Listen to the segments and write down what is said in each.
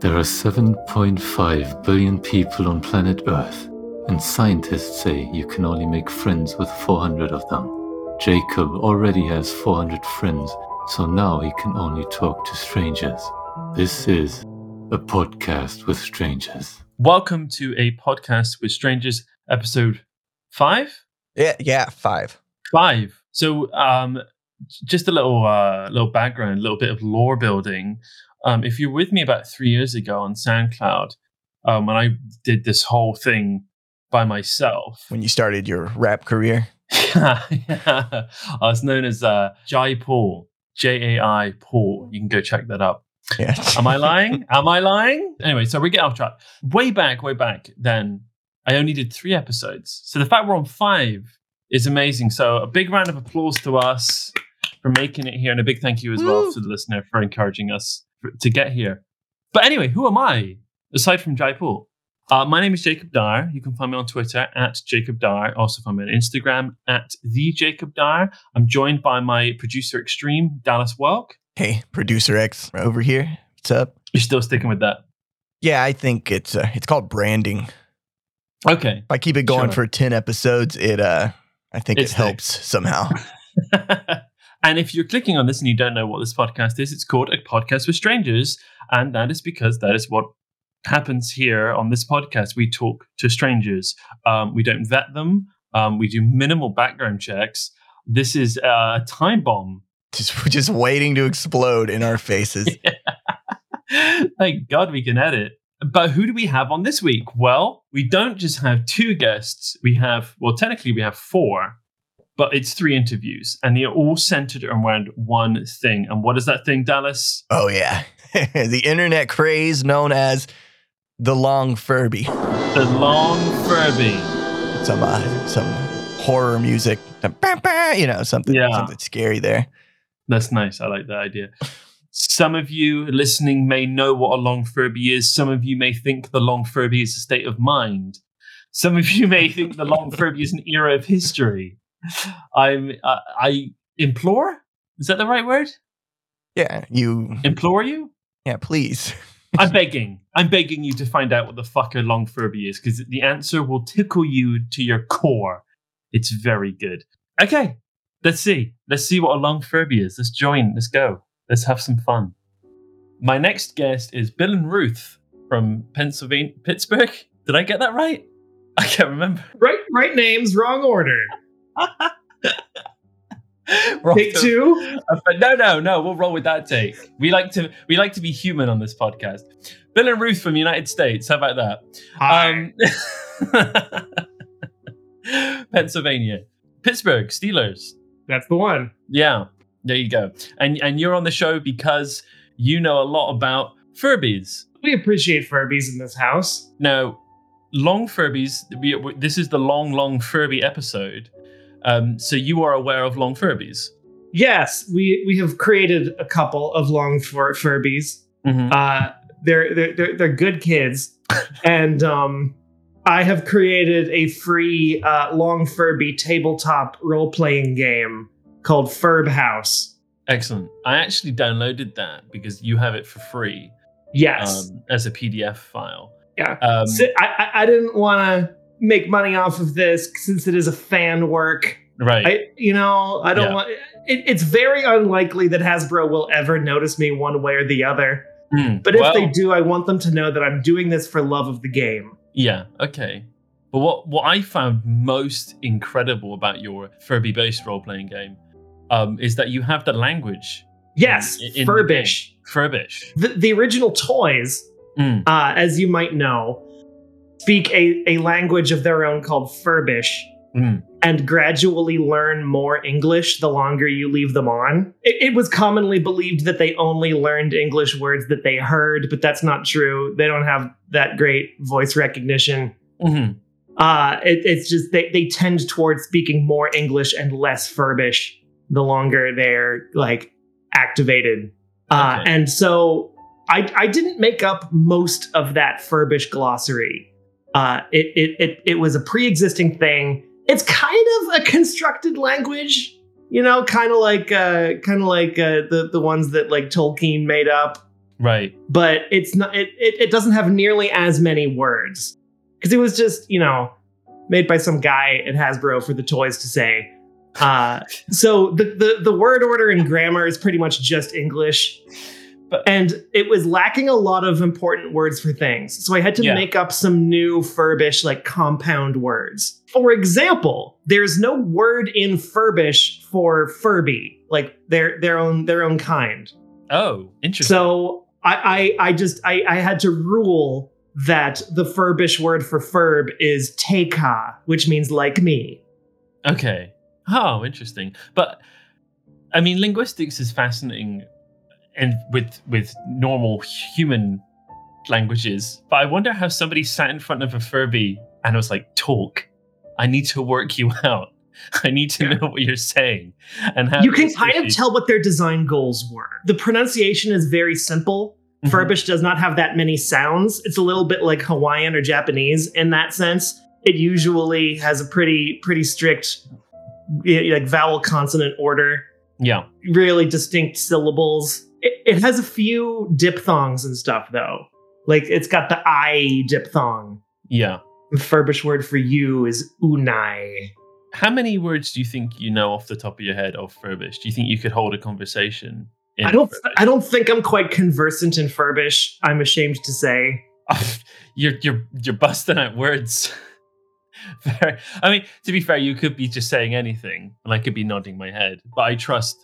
There are 7.5 billion people on planet Earth, and scientists say you can only make friends with 400 of them. Jacob already has 400 friends, so now he can only talk to strangers. This is a podcast with strangers. Welcome to a podcast with strangers, episode 5? Yeah, 5. 5. So, just a little background, a little bit of lore building. If you're with me about 3 years ago on SoundCloud, when I did this whole thing by myself. When you started your rap career? Yeah. I was known as Jai Paul, J-A-I Paul. You can go check that up. Yeah. Am I lying? Anyway, so we get off track. Way back then, I only did 3 episodes. So the fact we're on 5 is amazing. So a big round of applause to us for making it here, and a big thank you as well to the listener for encouraging us to get here. But anyway, who am I aside from Jaipur? My name is Jacob Dyer. You can find me on Twitter at Jacob Dyer. Also find me on Instagram at the Jacob Dyer. I'm joined by my producer extreme, Dallas Walk. Hey, producer X over here. What's up? You're still sticking with that? Yeah, I think it's called branding. Okay. If I keep it going for 10 episodes, I think it helps somehow. And if you're clicking on this and you don't know what this podcast is, it's called A Podcast with Strangers. And that is because that is what happens here on this podcast. We talk to strangers. We don't vet them. We do minimal background checks. This is a time bomb. Just waiting to explode in our faces. Yeah. Thank God we can edit. But who do we have on this week? Well, we don't just have 2 guests. Technically we have 4. But it's 3 interviews, and they're all centered around one thing. And what is that thing, Dallas? Oh, yeah. The internet craze known as the long Furby. The long Furby. Some horror music, something, something scary there. That's nice. I like that idea. Some of you listening may know what a long Furby is. Some of you may think the long Furby is a state of mind. Some of you may think the long Furby is an era of history. I implore? Is that the right word? Yeah, you... Implore you? Yeah, please. I'm begging you to find out what the fuck a long Furby is, because the answer will tickle you to your core. It's very good. Okay, let's see. Let's see what a long Furby is. Let's join. Let's go. Let's have some fun. My next guest is Bill and Ruth from Pennsylvania... Pittsburgh? Did I get that right? I can't remember. Right names, wrong order. Take 2. No. We'll roll with that take. We like to be human on this podcast. Bill and Ruth from the United States. How about that? Pennsylvania, Pittsburgh Steelers. That's the one. Yeah, there you go. And you're on the show because you know a lot about Furbies. We appreciate Furbies in this house. No, long Furbies. This is the long Furby episode. So you are aware of long Furbies? Yes, we have created a couple of long Furbies. Mm-hmm. They're good kids, and I have created a free long Furby tabletop role playing game called Furb House. Excellent. I actually downloaded that because you have it for free. Yes, as a PDF file. Yeah. I didn't want to make money off of this since it is a fan work. Right. It's very unlikely that Hasbro will ever notice me one way or the other. But if they do, I want them to know that I'm doing this for love of the game. Yeah. Okay. But what I found most incredible about your Furby-based role-playing game is that you have the language. Yes. In Furbish. Furbish. The original toys, as you might know, speak a language of their own called Furbish, and gradually learn more English the longer you leave them on. It was commonly believed that they only learned English words that they heard, but that's not true. They don't have that great voice recognition. Mm-hmm. It's just they tend towards speaking more English and less Furbish the longer they're activated. Okay. And so I didn't make up most of that Furbish glossary. It was a pre-existing thing. It's kind of a constructed language, kind of like the ones that Tolkien made up. Right. But it's not, it doesn't have nearly as many words because it was just, you know, made by some guy at Hasbro for the toys to say. So the word order and grammar is pretty much just English. And it was lacking a lot of important words for things. So I had to make up some new Furbish, like, compound words. For example, there's no word in Furbish for Furby, like their own kind. Oh, interesting. So I had to rule that the Furbish word for Furb is Teka, which means like me. Okay. Oh, interesting. But I mean, linguistics is fascinating. And with normal human languages. But I wonder how somebody sat in front of a Furby and was like, talk. I need to work you out. I need to know what you're saying. And how you can kind of tell what their design goals were. The pronunciation is very simple. Mm-hmm. Furbish does not have that many sounds. It's a little bit like Hawaiian or Japanese in that sense. It usually has a pretty strict, like, vowel consonant order. Yeah. Really distinct syllables. It has a few diphthongs and stuff, though. Like, it's got the I diphthong. Yeah. The Furbish word for you is unai. How many words do you think you know off the top of your head of Furbish? Do you think you could hold a conversation in Furbish? I don't think I'm quite conversant in Furbish, I'm ashamed to say. You're busting out words. I mean, to be fair, you could be just saying anything, and I could be nodding my head. But I trust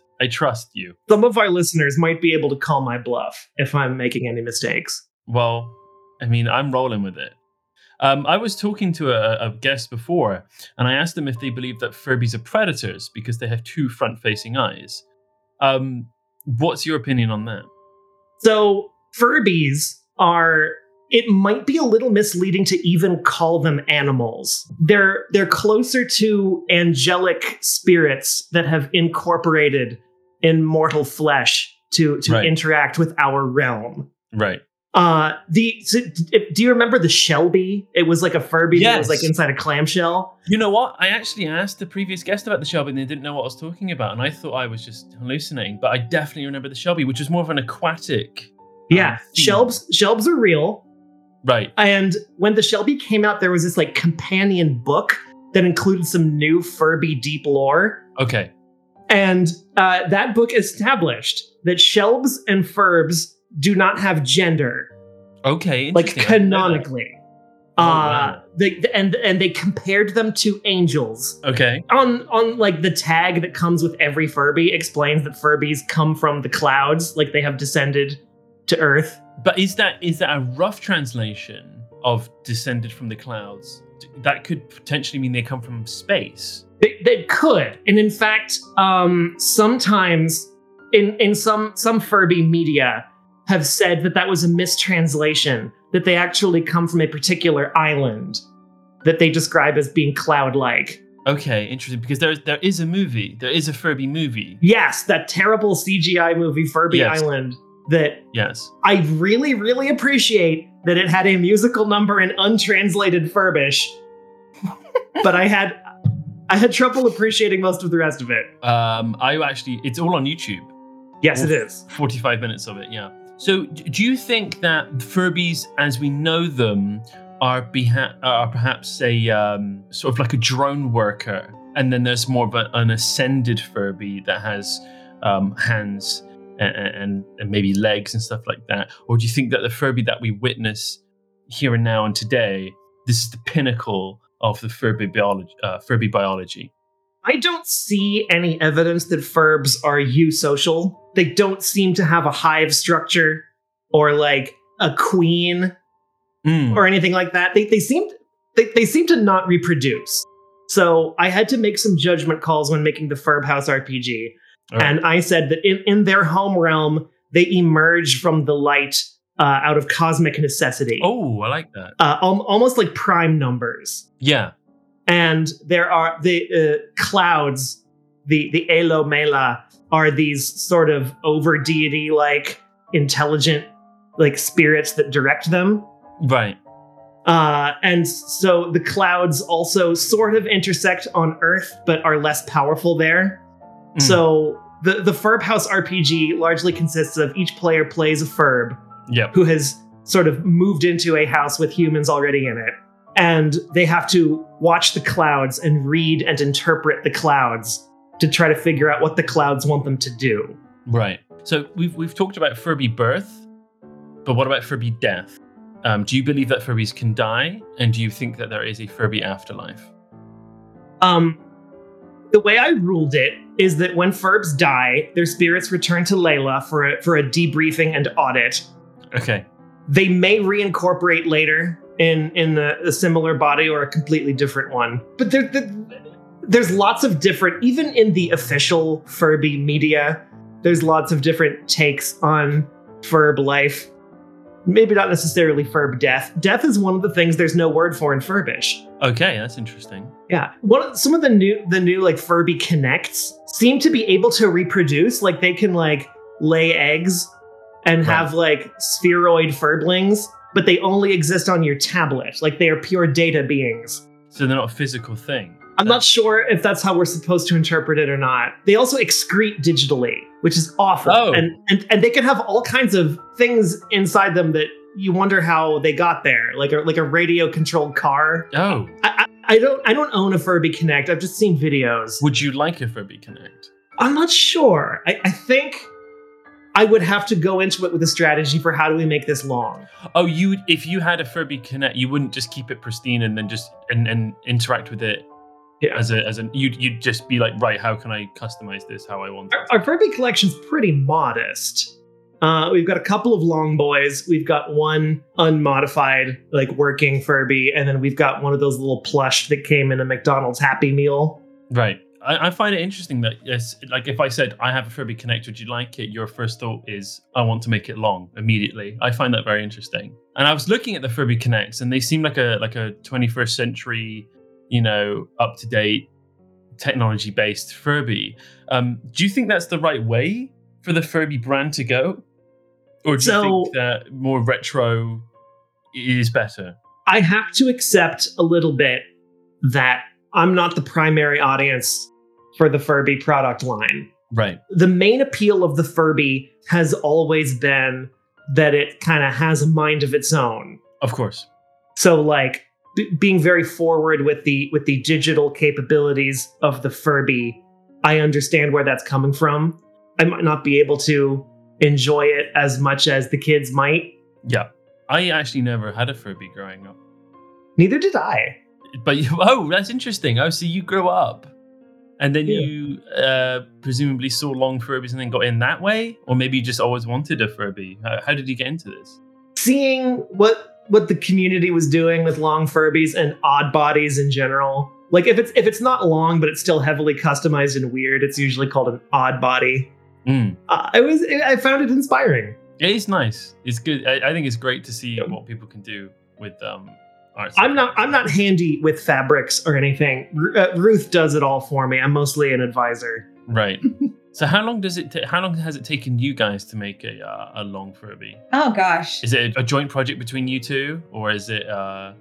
you. Some of our listeners might be able to call my bluff if I'm making any mistakes. Well, I mean, I'm rolling with it. I was talking to a guest before, and I asked them if they believe that Furbies are predators because they have two front-facing eyes. What's your opinion on that? So Furbies are... It might be a little misleading to even call them animals. They're closer to angelic spirits that have incorporated in mortal flesh to interact with our realm. Right. Do you remember the Shelby? It was like a Furby that was like inside a clamshell. You know what? I actually asked the previous guest about the Shelby and they didn't know what I was talking about. And I thought I was just hallucinating. But I definitely remember the Shelby, which was more of an aquatic. Yeah. Shelbs are real. Right. And when the Shelby came out, there was this like companion book that included some new Furby deep lore. Okay. And that book established that Shelbs and Furbs do not have gender. Okay. Like canonically. Oh, wow. And they compared them to angels. Okay. On like the tag that comes with every Furby explains that Furbies come from the clouds, like they have descended to Earth. But is that a rough translation of descended from the clouds? That could potentially mean they come from space. They could. And in fact, sometimes in some Furby media have said that was a mistranslation, that they actually come from a particular island that they describe as being cloud-like. Okay, interesting, because there is a movie. There is a Furby movie. Yes, that terrible CGI movie, Furby Island. I really, really appreciate that it had a musical number in untranslated Furbish, but I had trouble appreciating most of the rest of it. It's all on YouTube. Yes, it is. 45 minutes of it, yeah. So do you think that Furbies, as we know them, are perhaps a sort of like a drone worker, and then there's more of an ascended Furby that has hands and maybe legs and stuff like that? Or do you think that the Furby that we witness here and now and today, this is the pinnacle of the Furby biology? I don't see any evidence that Furbs are eusocial. They don't seem to have a hive structure or like a queen or anything like that. They seem to not reproduce. So I had to make some judgment calls when making the Furb House RPG. Right. And I said that in their home realm, they emerge from the light out of cosmic necessity. Oh, I like that. Almost like prime numbers. Yeah. And there are the clouds, the Alo Mela, are these sort of over deity-like, intelligent, like spirits that direct them. Right. And so the clouds also sort of intersect on Earth, but are less powerful there. So the Furb House RPG largely consists of each player plays a Furb Yep. Who has sort of moved into a house with humans already in it. And they have to watch the clouds and read and interpret the clouds to try to figure out what the clouds want them to do. Right. So we've talked about Furby birth, but what about Furby death? Do you believe that Furbies can die? And do you think that there is a Furby afterlife? The way I ruled it is that when Furbs die, their spirits return to Layla for a debriefing and audit. Okay. They may reincorporate later in a similar body or a completely different one. But there's lots of different, even in the official Furby media, there's lots of different takes on Furb life. Maybe not necessarily Furb death. Death is one of the things there's no word for in Furbish. Okay, that's interesting. Yeah. Some of the new like Furby Connects seem to be able to reproduce. Like they can like lay eggs and have like spheroid furblings, but they only exist on your tablet. Like they are pure data beings. So they're not a physical thing. I'm not sure if that's how we're supposed to interpret it or not. They also excrete digitally, which is awful. Oh. And they can have all kinds of things inside them that you wonder how they got there, like a radio-controlled car. Oh. I don't own a Furby Connect. I've just seen videos. Would you like a Furby Connect? I'm not sure. I think I would have to go into it with a strategy for how do we make this long. Oh, if you had a Furby Connect, you wouldn't just keep it pristine and then just and interact with it. Yeah. You'd just be like, right, how can I customize this how I want it? Our Furby collection's pretty modest. We've got a couple of long boys. We've got one unmodified, like working Furby, and then we've got one of those little plush that came in a McDonald's Happy Meal. Right. I find it interesting that, yes, like if I said I have a Furby Connect, would you like it? Your first thought is I want to make it long immediately. I find that very interesting. And I was looking at the Furby Connects, and they seem like a 21st century, you know, up-to-date, technology-based Furby. Do you think that's the right way for the Furby brand to go? Or do you think that more retro is better? I have to accept a little bit that I'm not the primary audience for the Furby product line. Right. The main appeal of the Furby has always been that it kind of has a mind of its own. Of course. So, like, being very forward with the digital capabilities of the Furby, I understand where that's coming from. I might not be able to enjoy it as much as the kids might. Yeah. I actually never had a Furby growing up. Neither did I. But that's interesting. Oh, so you grew up and then you presumably saw long Furbies and then got in that way? Or maybe you just always wanted a Furby. How did you get into this? Seeing what the community was doing with long Furbies and odd bodies in general. Like if it's not long, but it's still heavily customized and weird, it's usually called an odd body. Mm. I found it inspiring. It is nice. It's good. I think it's great to see what people can do with art. I'm not handy with fabrics or anything. Ruth does it all for me. I'm mostly an advisor. Right. So how long has it taken you guys to make a long Furby? Oh gosh! Is it a joint project between you two, or is it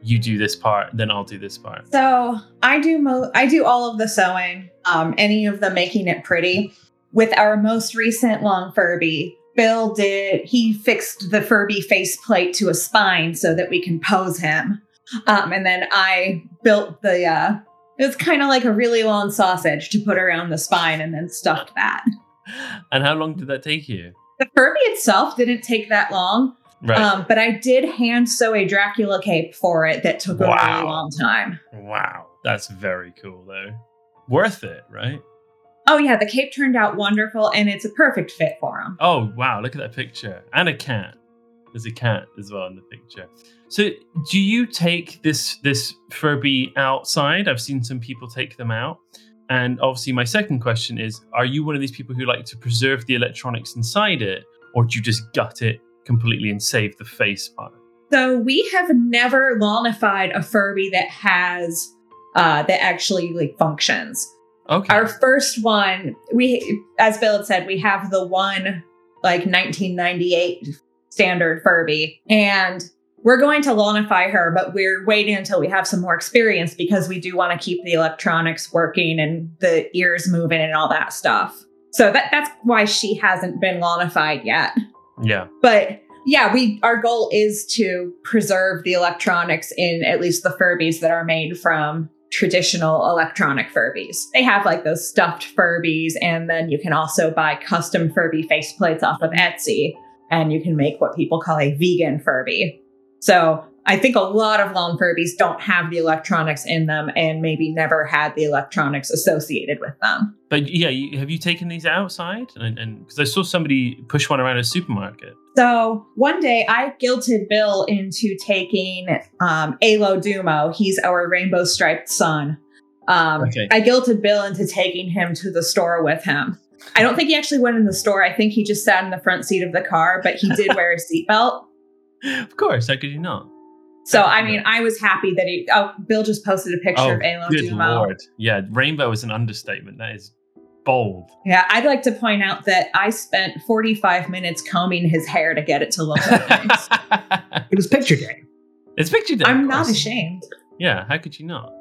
you do this part, then I'll do this part? So I do all of the sewing, any of the making it pretty. With our most recent long Furby, Bill he fixed the Furby faceplate to a spine so that we can pose him, and then I built the. It's kind of like a really long sausage to put around the spine and then stuffed that. And how long did that take you? The Furby itself didn't take that long. Right. But I did hand sew a Dracula cape for it that took a really long time. Wow. That's very cool, though. Worth it, right? Oh, yeah. The cape turned out wonderful, and it's a perfect fit for him. Oh, wow. Look at that picture. And a cat. There's a cat as well in the picture. So do you take this Furby outside? I've seen some people take them out. And obviously my second question is, are you one of these people who like to preserve the electronics inside it? Or do you just gut it completely and save the face part? So we have never longified a Furby that has, that actually like functions. Okay. Our first one, we, as Bill had said, we have the one like 1998 standard Furby, and we're going to lonify her, but we're waiting until we have some more experience because we do want to keep the electronics working and the ears moving and all that stuff. So that's why she hasn't been lonified yet. Yeah. But yeah, our goal is to preserve the electronics in at least the Furbies that are made from traditional electronic Furbies. They have like those stuffed Furbies, and then you can also buy custom Furby faceplates off of Etsy, and you can make what people call a vegan Furby. So I think a lot of lone Furbies don't have the electronics in them and maybe never had the electronics associated with them. But yeah, have you taken these outside? And because I saw somebody push one around a supermarket. So one day I guilted Bill into taking Alo Dumo. He's our rainbow striped son. Okay. I guilted Bill into taking him to the store with him. I don't think he actually went in the store. I think he just sat in the front seat of the car, but he did wear a seatbelt. Of course. How could you not? So, I mean, I was happy that Bill just posted a picture of Alo Dumo. Lord. Yeah, rainbow is an understatement. That is bold. Yeah, I'd like to point out that I spent 45 minutes combing his hair to get it to look like this. It was picture day. It's picture day. I'm not ashamed. Yeah, how could you not?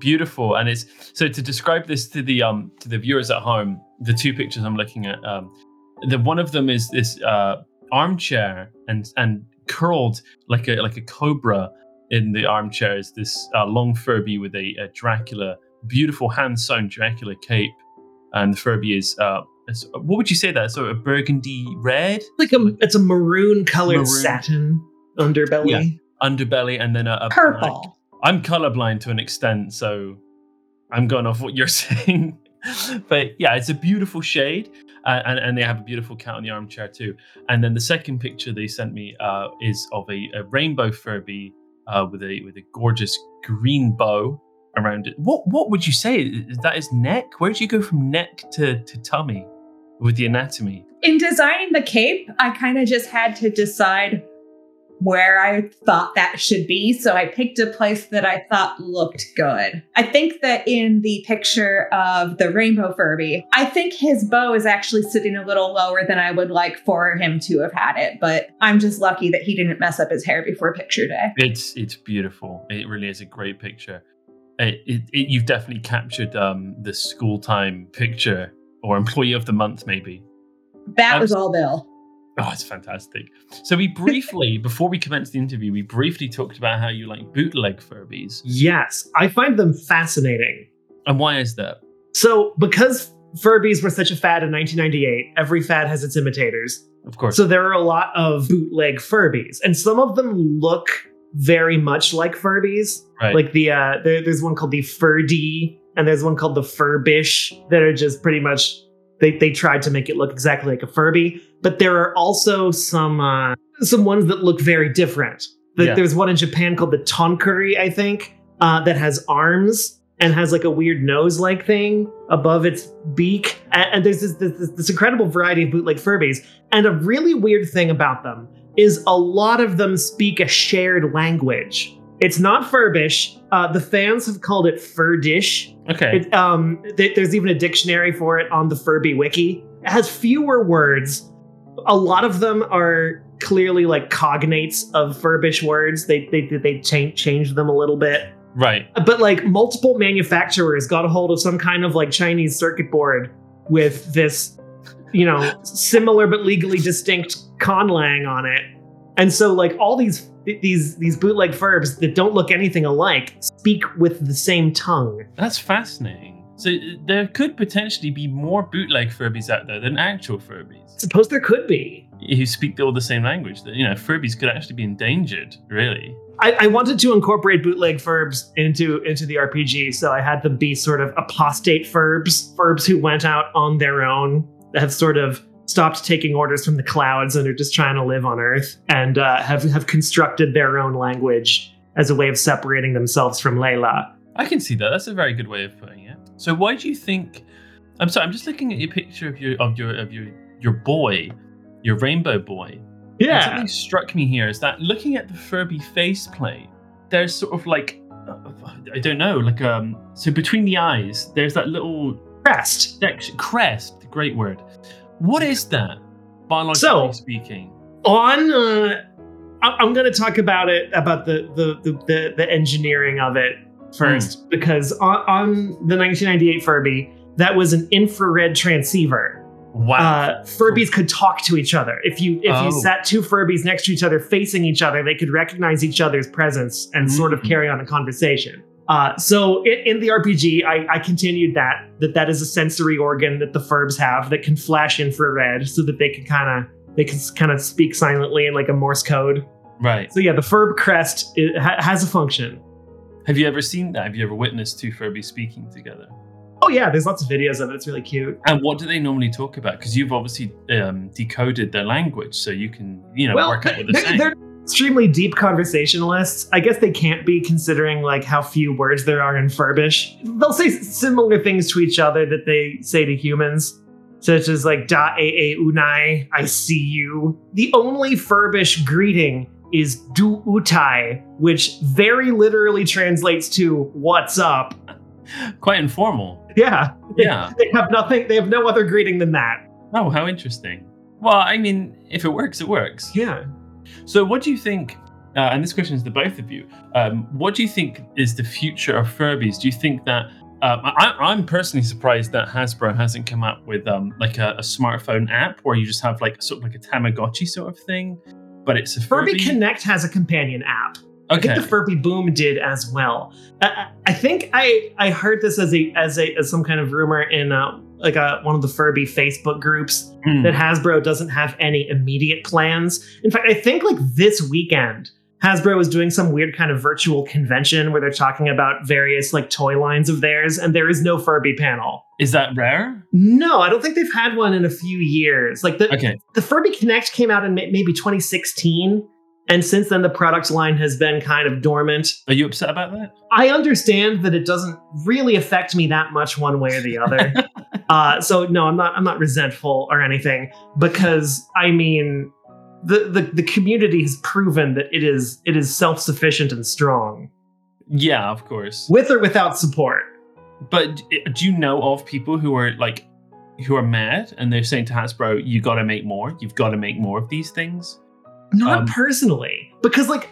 Beautiful. And it's so to describe this to the viewers at home, the two pictures I'm looking at, the one of them is this armchair and curled like a cobra in the armchair is this long Furby with a Dracula, beautiful hand sewn Dracula cape, and the Furby is what would you say that? So a burgundy red, it's a maroon colored satin underbelly, and then a purple. Black. I'm colorblind to an extent, so I'm going off what you're saying. But yeah, it's a beautiful shade, and they have a beautiful cat on the armchair too. And then the second picture they sent me is of a rainbow Furby with a gorgeous green bow around it. What would you say is that is neck? Where did you go from neck to tummy with the anatomy? In designing the cape, I kind of just had to decide where I thought that should be. So I picked a place that I thought looked good. I think that in the picture of the rainbow Furby, I think his bow is actually sitting a little lower than I would like for him to have had it. But I'm just lucky that he didn't mess up his hair before picture day. It's beautiful. It really is a great picture. You've definitely captured the school time picture or employee of the month, maybe. That was all Bill. Oh, it's fantastic. So we briefly, before we commenced the interview, we briefly talked about how you like bootleg Furbies. Yes, I find them fascinating. And why is that? So because Furbies were such a fad in 1998, every fad has its imitators. Of course. So there are a lot of bootleg Furbies, and some of them look very much like Furbies. Right. Like there's one called the Furdy, and there's one called the Furbish that are just pretty much... They tried to make it look exactly like a Furby, but there are also some ones that look very different. There's one in Japan called the Tonkuri, I think, that has arms and has like a weird nose-like thing above its beak. And there's this incredible variety of bootleg Furbies. And a really weird thing about them is a lot of them speak a shared language. It's not Furbish. The fans have called it Furdish. Okay. There's even a dictionary for it on the Furby Wiki. It has fewer words. A lot of them are clearly like cognates of Furbish words. They changed them a little bit. Right. But like multiple manufacturers got a hold of some kind of like Chinese circuit board with this, similar but legally distinct conlang on it. And so like all these bootleg Furbs that don't look anything alike speak with the same tongue. That's fascinating. So there could potentially be more bootleg Furbies out there than actual Furbies. I suppose there could be. Who speak all the same language. Furbies could actually be endangered, really. I wanted to incorporate bootleg Furbs into the RPG, so I had them be sort of apostate Furbs who went out on their own, that have sort of stopped taking orders from the clouds and are just trying to live on Earth, and have constructed their own language as a way of separating themselves from Layla. I can see that. That's a very good way of putting it. So why do you think... I'm sorry, I'm just looking at your picture of your boy, your rainbow boy. Yeah. And something struck me here is that looking at the Furby faceplate, there's sort of like, I don't know, like, so between the eyes, there's that little... Crest. Crest, great word. What is that, biologically speaking? I'm going to talk about the engineering of it first, because on the 1998 Furby, that was an infrared transceiver. Wow. Furbies could talk to each other. If you sat two Furbies next to each other, facing each other, they could recognize each other's presence and sort of carry on a conversation. So in the RPG, I continued that is a sensory organ that the Furbs have that can flash infrared so that they can kind of speak silently in like a Morse code. Right. So yeah, the Furb crest has a function. Have you ever seen that? Have you ever witnessed two Furbies speaking together? Oh yeah, there's lots of videos of it. It's really cute. And what do they normally talk about? Because you've obviously decoded their language, so you can work out what they're saying. They're extremely deep conversationalists. I guess they can't be, considering like how few words there are in Furbish. They'll say similar things to each other that they say to humans, such as like "da a unai," I see you. The only Furbish greeting is "du utai," which very literally translates to "what's up." Quite informal. Yeah. Yeah. They have nothing. They have no other greeting than that. Oh, how interesting. Well, I mean, if it works, it works. Yeah. So what do you think, and this question is to both of you, what do you think is the future of Furbies? Do you think that, I'm personally surprised that Hasbro hasn't come up with like a smartphone app where you just have like sort of like a Tamagotchi sort of thing, but it's a Furby. Furby Connect has a companion app. Okay. I think the Furby Boom did as well. I think I heard this as some kind of rumor in one of the Furby Facebook groups that Hasbro doesn't have any immediate plans. In fact, I think like this weekend Hasbro is doing some weird kind of virtual convention where they're talking about various like toy lines of theirs, and there is no Furby panel. Is that rare? No, I don't think they've had one in a few years. Like the Furby Connect came out in maybe 2016. And since then, the product line has been kind of dormant. Are you upset about that? I understand that it doesn't really affect me that much one way or the other. So no, I'm not resentful or anything, because I mean, the community has proven that it is self-sufficient and strong. Yeah, of course. With or without support. But do you know of people who are mad and they're saying to Hasbro, you got to make more. You've got to make more of these things. Not personally, because like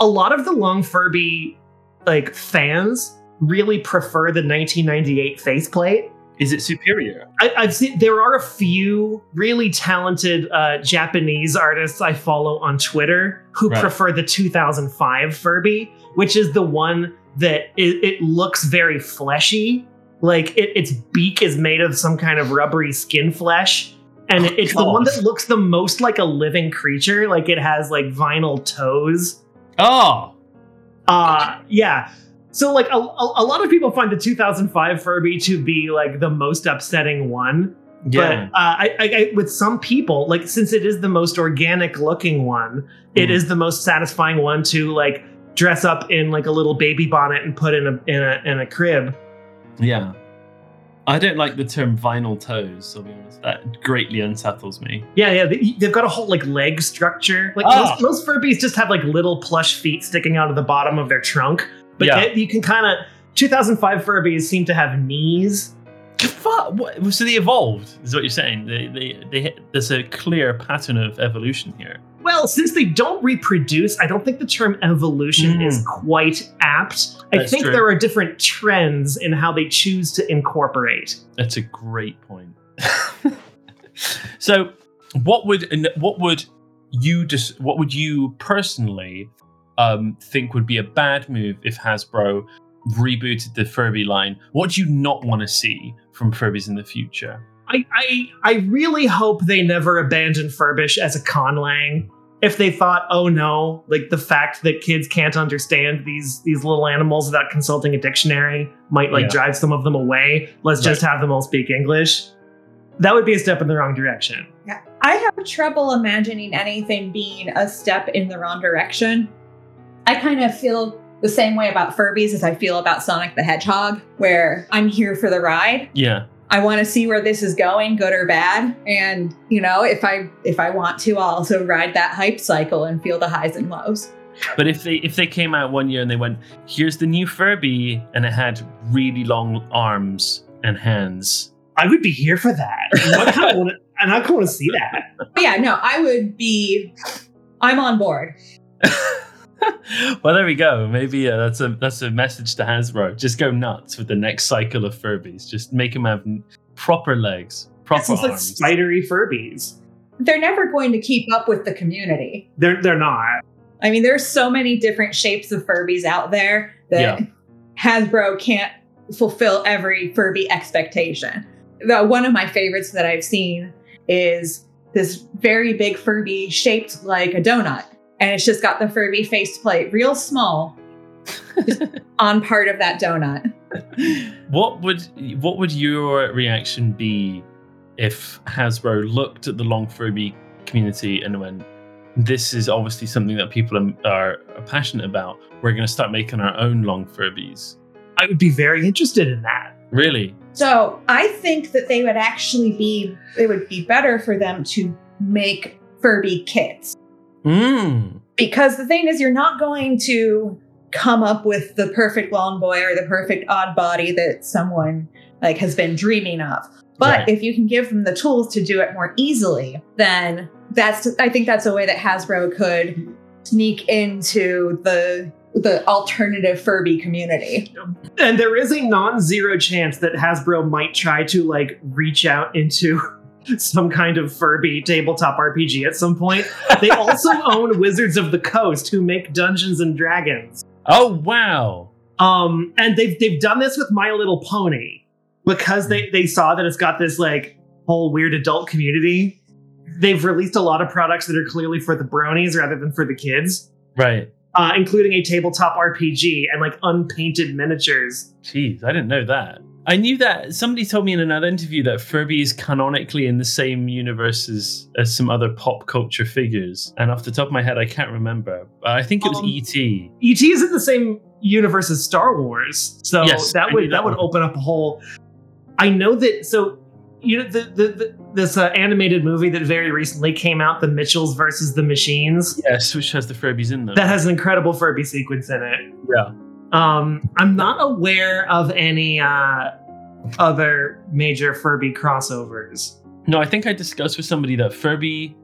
a lot of the long Furby like fans really prefer the 1998 faceplate. Is it superior? I've seen there are a few really talented Japanese artists I follow on Twitter who prefer the 2005 Furby, which is the one that it looks very fleshy. Like its beak is made of some kind of rubbery skin flesh. And it's the one that looks the most like a living creature. Like it has like vinyl toes. Oh. Yeah. So like a lot of people find the 2005 Furby to be like the most upsetting one. Yeah. But I with some people, like since it is the most organic looking one, it is the most satisfying one to like dress up in like a little baby bonnet and put in a crib. Yeah. I don't like the term vinyl toes, I'll be honest. That greatly unsettles me. Yeah. They've got a whole like leg structure. Like most Furbies just have like little plush feet sticking out of the bottom of their trunk. But you can kind of... 2005 Furbies seem to have knees. So they evolved, is what you're saying. There's a clear pattern of evolution here. Well, since they don't reproduce, I don't think the term evolution is quite apt. I think there are different trends in how they choose to incorporate. That's a great point. So, what would you personally think would be a bad move if Hasbro rebooted the Furby line? What do you not want to see from Furbies in the future? I really hope they never abandon Furbish as a conlang. If they thought, oh no, like the fact that kids can't understand these little animals without consulting a dictionary might drive some of them away. Let's just have them all speak English. That would be a step in the wrong direction. Yeah, I have trouble imagining anything being a step in the wrong direction. I kind of feel the same way about Furbies as I feel about Sonic the Hedgehog, where I'm here for the ride. Yeah. I want to see where this is going, good or bad. And, if I want to, I'll also ride that hype cycle and feel the highs and lows. But if they came out one year and they went, here's the new Furby, and it had really long arms and hands, I would be here for that. And I kind of want to see that. Yeah, no, I'm on board. Well, there we go. Maybe that's a message to Hasbro. Just go nuts with the next cycle of Furbies. Just make them have proper legs, Proper arms. Like spidery Furbies. They're never going to keep up with the community. They're not. I mean, there's so many different shapes of Furbies out there that Hasbro can't fulfill every Furby expectation. One of my favorites that I've seen is this very big Furby shaped like a donut. And it's just got the Furby faceplate real small on part of that donut. What would your reaction be if Hasbro looked at the long Furby community and went, this is obviously something that people are passionate about. We're going to start making our own long Furbies. I would be very interested in that. Really? So I think that they would actually it would be better for them to make Furby kits. Mm. Because the thing is, you're not going to come up with the perfect long boy or the perfect odd body that someone like has been dreaming of. But if you can give them the tools to do it more easily, then I think that's a way that Hasbro could sneak into the alternative Furby community. And there is a non-zero chance that Hasbro might try to like reach out into some kind of Furby tabletop RPG at some point. They also own Wizards of the Coast, who make Dungeons and Dragons. Oh, wow. And they've done this with My Little Pony, because they saw that it's got this like whole weird adult community. They've released a lot of products that are clearly for the bronies rather than for the kids. Right. Including a tabletop RPG and like unpainted miniatures. Jeez, I didn't know that. I knew that somebody told me in another interview that Furby is canonically in the same universe as some other pop culture figures. And off the top of my head, I can't remember. I think it was E.T. E.T. is in the same universe as Star Wars. So yes, that would open up a whole... I know that... So, you know, this animated movie that very recently came out, The Mitchells versus the Machines. Yes, which has the Furbies in them. That has an incredible Furby sequence in it. Yeah. I'm not aware of any other major Furby crossovers. No, I think I discussed with somebody that Furby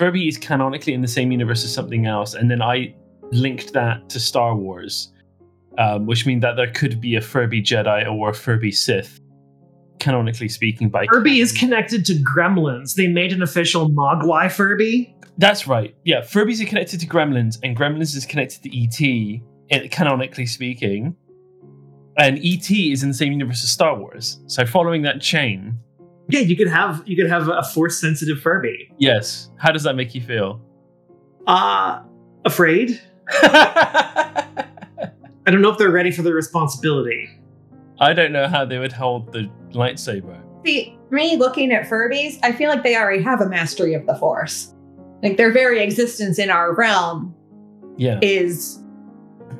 is canonically in the same universe as something else, and then I linked that to Star Wars, which means that there could be a Furby Jedi or a Furby Sith, canonically speaking. By Furby is connected to Gremlins. They made an official Mogwai Furby. That's right. Yeah, Furbies are connected to Gremlins, and Gremlins is connected to E.T., canonically speaking, and E.T. is in the same universe as Star Wars. So following that chain, yeah, you could have a force-sensitive Furby. Yes. How does that make you feel? Afraid. I don't know if they're ready for the responsibility. I don't know how they would hold the lightsaber. See, me looking at Furbies, I feel like they already have a mastery of the Force. Like their very existence in our realm, is.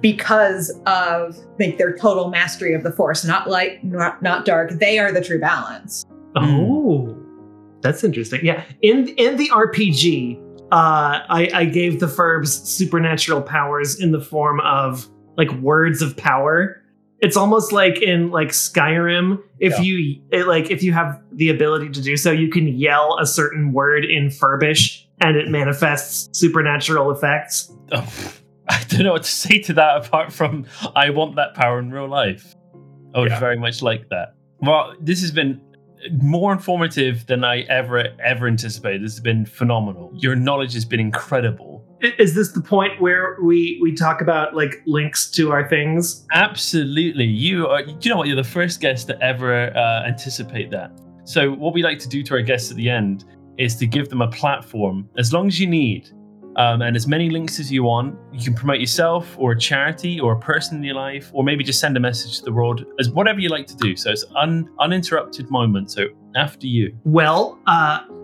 Because of like their total mastery of the Force, not light, not dark, they are the true balance. Oh, that's interesting. Yeah, in the RPG, I gave the Furbs supernatural powers in the form of like words of power. It's almost like in like Skyrim, if you have the ability to do so, you can yell a certain word in Furbish, and it manifests supernatural effects. Oh. I don't know what to say to that apart from I want that power in real life. I would very much like that. Well, this has been more informative than I ever anticipated. This has been phenomenal. Your knowledge has been incredible. Is this the point where we talk about like links to our things? Absolutely. You're the first guest to ever anticipate that. So what we like to do to our guests at the end is to give them a platform, as long as you need, and as many links as you want. You can promote yourself or a charity or a person in your life, or maybe just send a message to the world, as whatever you like to do. So it's uninterrupted moment. So after you. Well,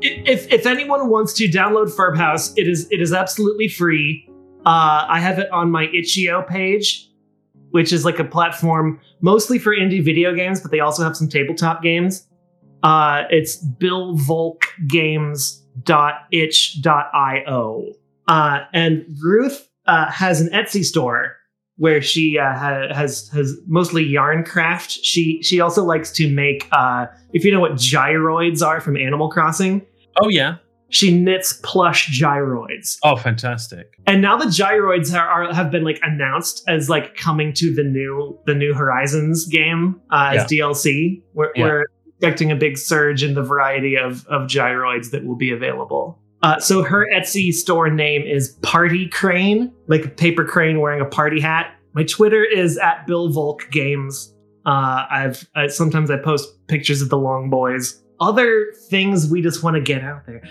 if anyone wants to download Furb House, it is absolutely free. I have it on my Itch.io page, which is like a platform mostly for indie video games, but they also have some tabletop games. It's billvolkgames.itch.io. And Ruth has an Etsy store where she has mostly yarn craft. She also likes to make, if you know what gyroids are from Animal Crossing. Oh, yeah. She knits plush gyroids. Oh, fantastic. And now the gyroids have been like announced as like coming to the new Horizons game as DLC, where expecting a big surge in the variety of gyroids that will be available. So her Etsy store name is Party Crane, like a paper crane wearing a party hat. My Twitter is at Bill Volk Games. Sometimes I post pictures of the long boys. Other things we just want to get out there.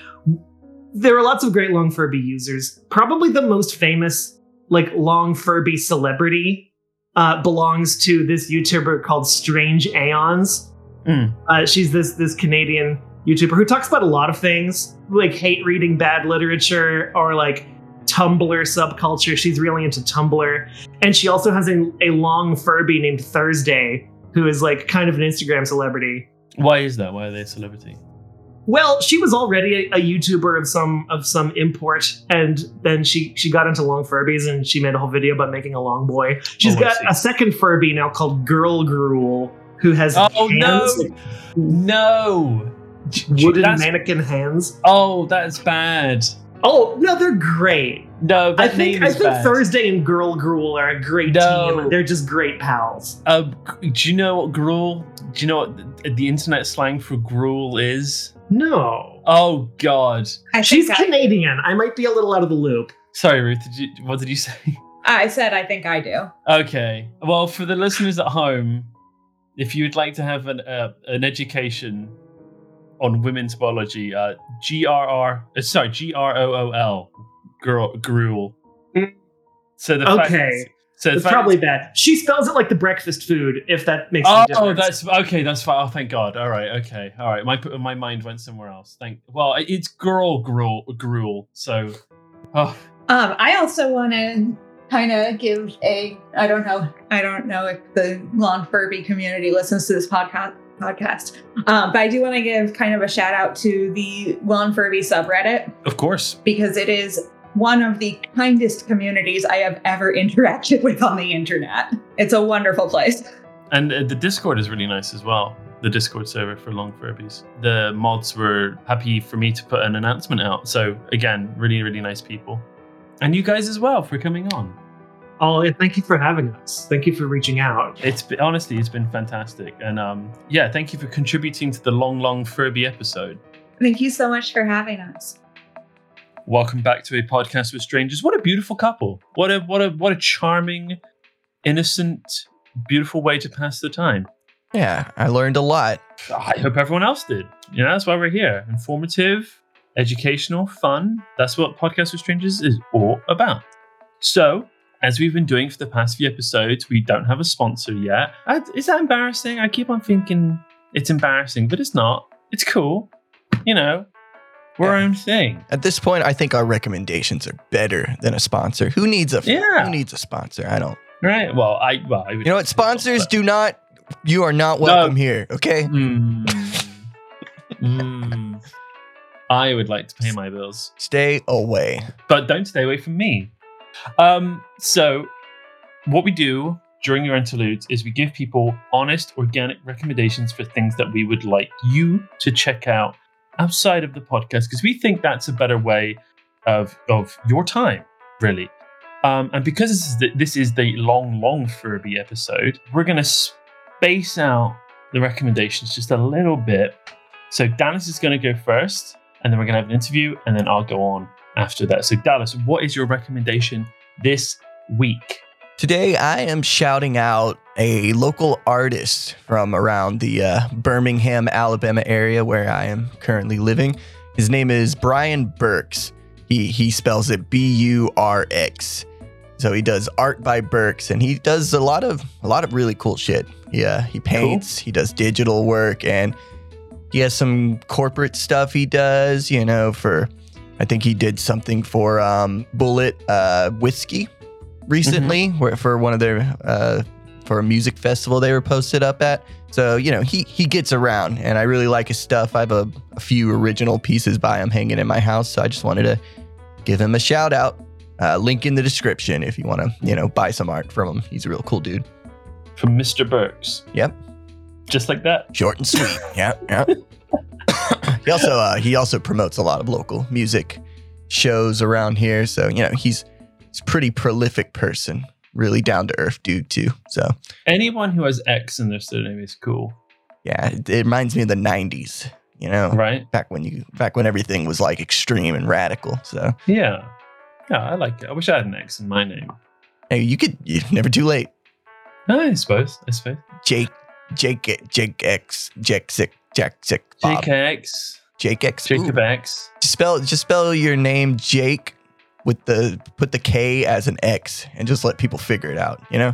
There are lots of great long Furby users. Probably the most famous, like, long Furby celebrity belongs to this YouTuber called Strange Aeons. She's this Canadian YouTuber who talks about a lot of things, like hate reading bad literature or like Tumblr subculture. She's really into Tumblr. And she also has a long Furby named Thursday, who is like kind of an Instagram celebrity. Why is that? Why are they a celebrity? Well, she was already a YouTuber of some import, and then she got into long Furbies, and she made a whole video about making a long boy. She's got a second Furby now called Girl Gruel, who has hands. No! Wooden mannequin hands. Oh, that's bad. Oh, no, they're great. No, that I think Thursday and Girl Gruel are a great team. They're just great pals. Do you know what gruel? Do you know what the internet slang for gruel is? No. Oh, God. She's Canadian. I might be a little out of the loop. Sorry, Ruth. What did you say? I said I think I do. Okay. Well, for the listeners at home, if you would like to have an education on women's biology, G-R-O-O-L, gruel. So the it's probably bad. She spells it like the breakfast food, if that makes any difference. Oh, that's okay. That's fine. Oh, thank God. All right. Okay. All right. My mind went somewhere else. Well, it's girl gruel. So, I also want to kind of give I don't know if the long Furby community listens to this podcast. But I do want to give kind of a shout out to the Long Furby subreddit. Of course. Because it is one of the kindest communities I have ever interacted with on the internet. It's a wonderful place. And the Discord is really nice as well. The Discord server for Long Furbies. The mods were happy for me to put an announcement out. So again, really, really nice people. And you guys as well for coming on. Oh, thank you for having us. Thank you for reaching out. It's been fantastic. And thank you for contributing to the long Furby episode. Thank you so much for having us. Welcome back to A Podcast with Strangers. What a beautiful couple. What a charming, innocent, beautiful way to pass the time. Yeah, I learned a lot. I hope everyone else did. You know, that's why we're here. Informative, educational, fun. That's what Podcast with Strangers is all about. So, as we've been doing for the past few episodes, we don't have a sponsor yet. Is that embarrassing? I keep on thinking it's embarrassing, but it's not. It's cool. You know, we're our own thing. At this point, I think our recommendations are better than a sponsor. Who needs a sponsor? I don't. Right. Well, I would. You know what? Sponsors do not. You are not welcome here. Okay. I would like to pay my bills. Stay away. But don't stay away from me. So what we do during your interludes is we give people honest, organic recommendations for things that we would like you to check out outside of the podcast, because we think that's a better way of your time, really. And because this is the long Furby episode, we're going to space out the recommendations just a little bit. So Dallas is going to go first, and then we're going to have an interview, and then I'll go on after that. So Dallas, what is your recommendation this week? Today, I am shouting out a local artist from around the Birmingham, Alabama area where I am currently living. His name is Brian Burks. He spells it B-U-R-X. So he does art by Burks, and he does a lot of really cool shit. Yeah, he paints, He does digital work, and he has some corporate stuff he does, you know, for... I think he did something for Bullet Whiskey recently, where for one of their for a music festival they were posted up at. So, you know, he gets around, and I really like his stuff. I have a few original pieces by him hanging in my house, so I just wanted to give him a shout out. Link in the description if you want to, you know, buy some art from him. He's a real cool dude. From Mr. Burks. Yep. Just like that. Short and sweet. Yeah. He also promotes a lot of local music shows around here. So, you know, he's a pretty prolific person, really down to earth dude too. So anyone who has X in their surname is cool. Yeah, it reminds me of the 90s, you know? Right. Back when everything was like extreme and radical. So yeah, I like it. I wish I had an X in my name. Hey, you're never too late. I suppose. Jacob X. Just spell your name Jake put the K as an X and just let people figure it out, you know?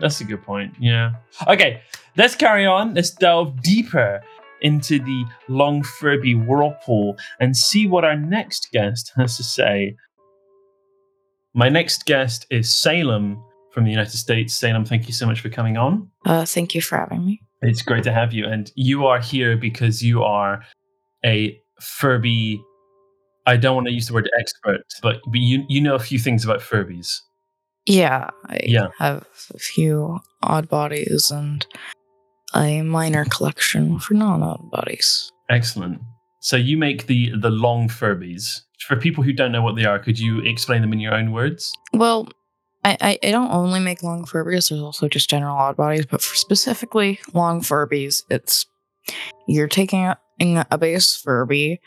That's a good point. Yeah. Okay, let's carry on. Let's delve deeper into the long Furby whirlpool and see what our next guest has to say. My next guest is Salem from the United States. Salem, thank you so much for coming on. Thank you for having me. It's great to have you. And you are here because you are a Furby, I don't want to use the word expert, but you know a few things about Furbies. Yeah, I have a few odd bodies and a minor collection for non-odd bodies. Excellent. So you make the long Furbies. For people who don't know what they are, could you explain them in your own words? Well, I don't only make long Furbies, there's also just general odd bodies, but for specifically long Furbies, you're taking a base Furby,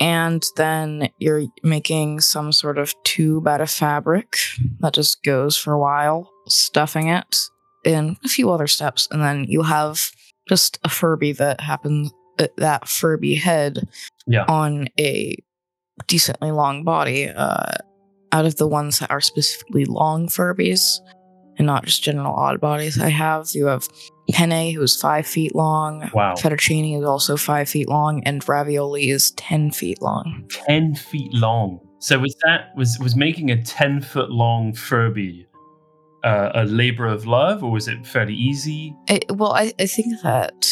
and then you're making some sort of tube out of fabric that just goes for a while, stuffing it in a few other steps, and then you have just a Furby that Furby head on a decently long body. Out of the ones that are specifically long Furbies and not just general odd bodies, you have Penne, who is 5 feet long. Wow. Fettuccine is also 5 feet long, and Ravioli is 10 feet long. 10 feet long. So was making a 10 foot long Furby a labor of love, or was it fairly easy? I think that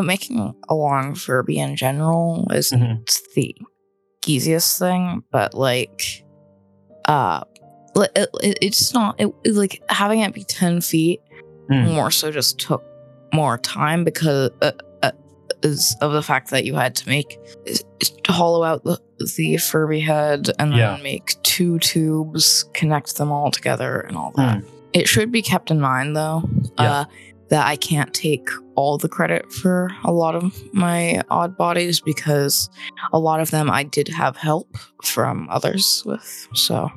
making a long Furby in general isn't the easiest thing, but like, it's not. It like having it be 10 feet. More so just took more time because of the fact that you had to make hollow out the Furby head and then make two tubes, connect them all together and all that. It should be kept in mind though that I can't take all the credit for a lot of my odd bodies because a lot of them I did have help from others with. So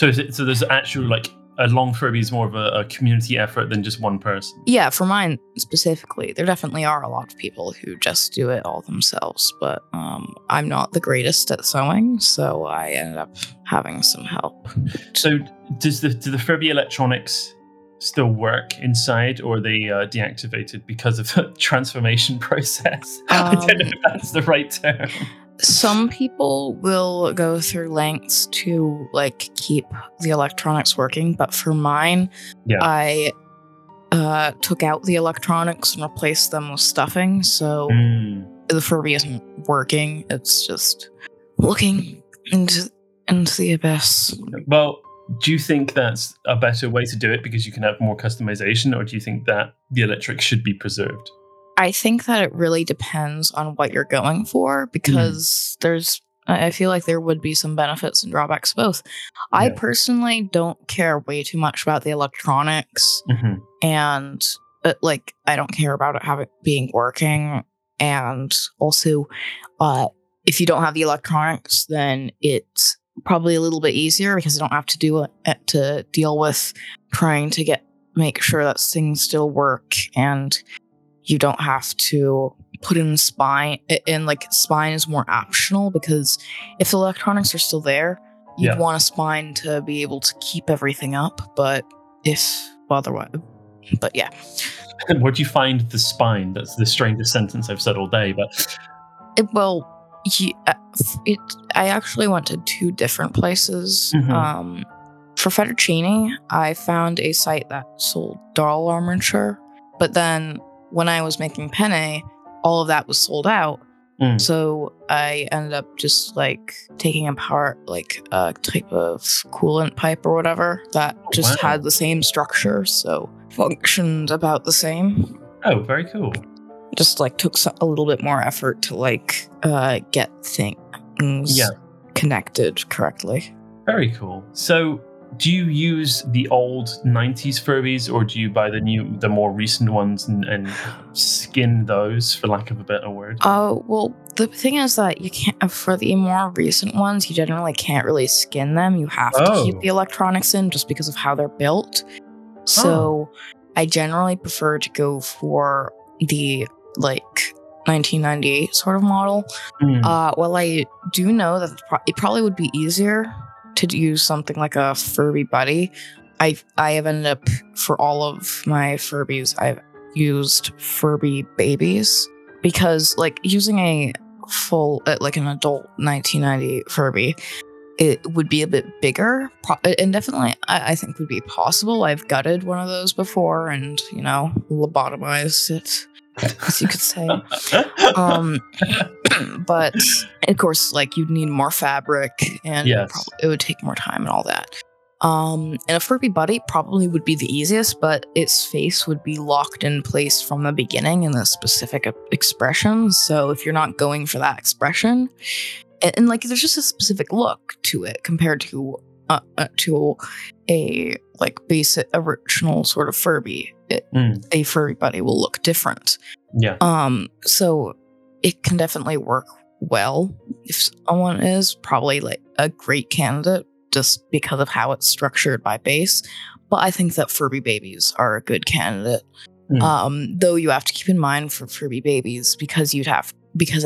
there's actually like a long Furby is more of a community effort than just one person. Yeah, for mine specifically, there definitely are a lot of people who just do it all themselves, but I'm not the greatest at sewing, so I ended up having some help. So do the Furby electronics still work inside, or are they deactivated because of the transformation process? I don't know if that's the right term. Some people will go through lengths to like keep the electronics working, but for mine, I took out the electronics and replaced them with stuffing, so the Furby isn't working, it's just looking into the abyss. Well, do you think that's a better way to do it because you can have more customization, or do you think that the electric should be preserved? I think that it really depends on what you're going for because I feel like there would be some benefits and drawbacks both. I personally don't care way too much about the electronics and like I don't care about it being working, and also if you don't have the electronics then it's probably a little bit easier because I don't have to deal with trying to make sure that things still work, and you don't have to put in spine, and like spine is more optional because if the electronics are still there, you'd want a spine to be able to keep everything up. But yeah. Where'd you find the spine? That's the strangest sentence I've said all day. But I actually went to two different places. For Fettuccine, I found a site that sold doll armature, but then when I was making Penne, all of that was sold out. So I ended up just like taking apart like a type of coolant pipe or whatever that just had the same structure, so functioned about the same. Oh, very cool. Just like took a little bit more effort to like get things connected correctly. Very cool. So Do you use the old 90s Furbies, or do you buy the more recent ones and skin those, for lack of a better word? Oh, well, the thing is that you can't, for the more recent ones, you generally can't really skin them. You have to keep the electronics in just because of how they're built. So I generally prefer to go for the, 1998 sort of model. Well, I do know that it probably would be easier to use something like a Furby buddy. I have ended up, for all of my Furbies, I've used Furby babies, because using a full an adult 1998 Furby, it would be a bit bigger, and definitely I think would be possible. I've gutted one of those before and lobotomized it, as you could say. But of course, you'd need more fabric, and it would take more time and all that. And a Furby buddy probably would be the easiest, but its face would be locked in place from the beginning in a specific expression. So if you're not going for that expression, and there's just a specific look to it compared to a basic original sort of Furby. A Furby buddy will look different. Yeah. So it can definitely work well if someone is probably a great candidate, just because of how it's structured by base. But I think that Furby babies are a good candidate. Though you have to keep in mind for Furby babies, because it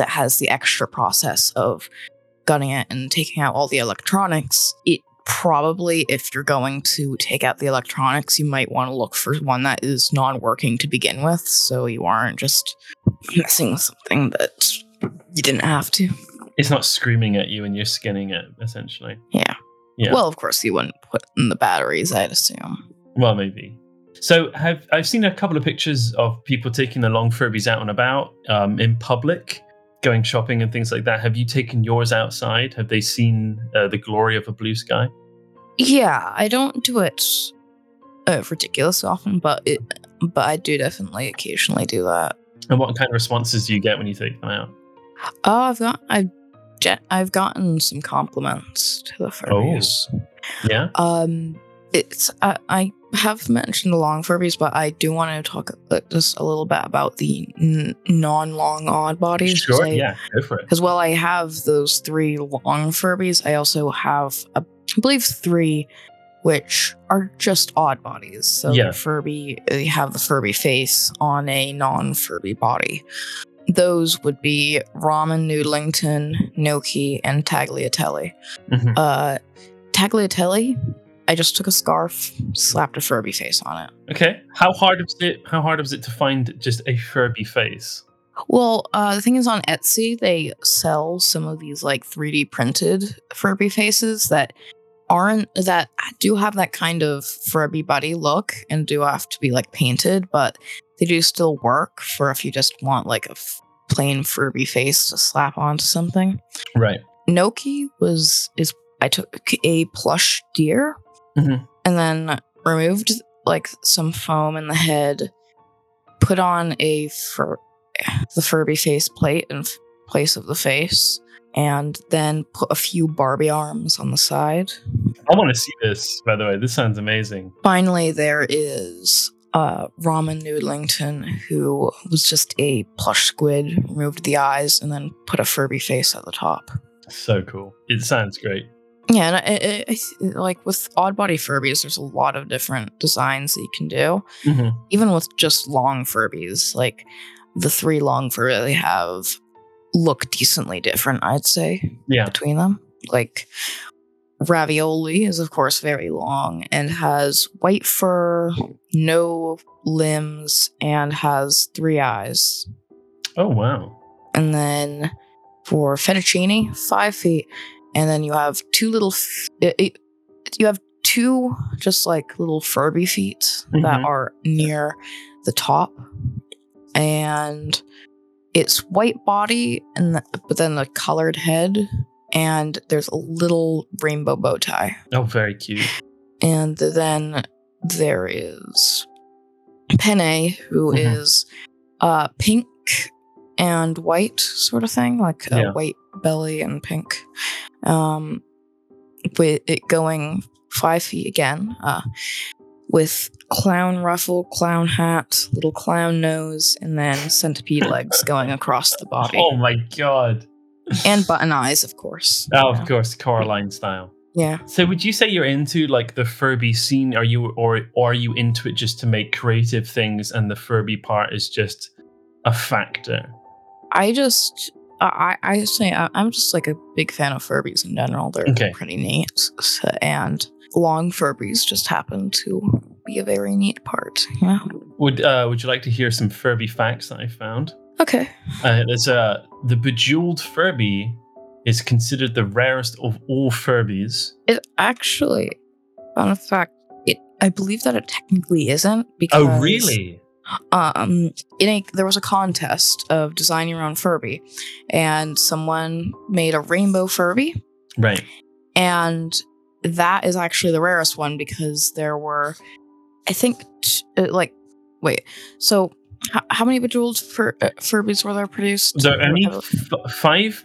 has the extra process of gutting it and taking out all the electronics. It probably, if you're going to take out the electronics, you might want to look for one that is non-working to begin with, so you aren't just messing with something that you didn't have to. It's not screaming at you and you're skinning it, essentially. Yeah. Well, of course, you wouldn't put in the batteries, I'd assume. Well, maybe. So I've seen a couple of pictures of people taking their long Furbies out and about in public, going shopping and things like that. Have you taken yours outside? Have they seen the glory of a blue sky? Yeah, I don't do it ridiculous often, but I do definitely occasionally do that. And what kind of responses do you get when you take them out? Oh, I've gotten some compliments to the Furbies. Oh, yeah. It's I have mentioned the long Furbies, but I do want to talk just a little bit about the non-long odd bodies. Sure, go for it. Because while I have those 3 long Furbies, I also have, I believe, 3 which are just odd bodies. So they have the Furby face on a non-Furby body. Those would be Ramen Noodlington, Gnocchi, and Tagliatelle. Mm-hmm. Tagliatelle, I just took a scarf, slapped a Furby face on it. Okay. How hard was it to find just a Furby face? Well, the thing is, on Etsy, they sell some of these 3D printed Furby faces that do have that kind of Furby buddy look and do have to be painted, but they do still work for if you just want a plain Furby face to slap onto something. Right. Gnocchi is I took a plush deer. Mm-hmm. And then removed some foam in the head, put on the Furby face plate in place of the face, and then put a few Barbie arms on the side. I want to see this, by the way. This sounds amazing. Finally, there is Ramen Noodlington, who was just a plush squid, removed the eyes, and then put a Furby face at the top. So cool. It sounds great. Yeah, and I with odd body Furbies, there's a lot of different designs that you can do. Mm-hmm. Even with just long Furbies, the 3 long Furbies they have look decently different, I'd say, between them. Ravioli is, of course, very long and has white fur, no limbs, and has 3 eyes. Oh, wow. And then for Fettuccine, 5 feet. And then you have 2 little... you have 2 just little Furby feet that are near the top. And it's white body, but then the colored head. And there's a little rainbow bow tie. Oh, very cute. And then there is Penne, who is pink and white sort of thing. A white belly and pink. With it going 5 feet again, with clown ruffle, clown hat, little clown nose, and then centipede legs going across the body. Oh my god. And button eyes, of course. Oh, of course, Coraline style. Yeah. So would you say you're into like the Furby scene? Are you, or are you into it just to make creative things and the Furby part is just a factor? I'm just like a big fan of Furbies in general. They're pretty neat. And long Furbies just happen to be a very neat part. Yeah. Would you like to hear some Furby facts that I found? Okay. There's the bejeweled Furby is considered the rarest of all Furbies. It actually, fun fact, I believe that it technically isn't because. Oh, really? There was a contest of design your own Furby, and someone made a rainbow Furby. Right. And that is actually the rarest one because there were, I think, how many bejeweled Furbies were there produced? There only five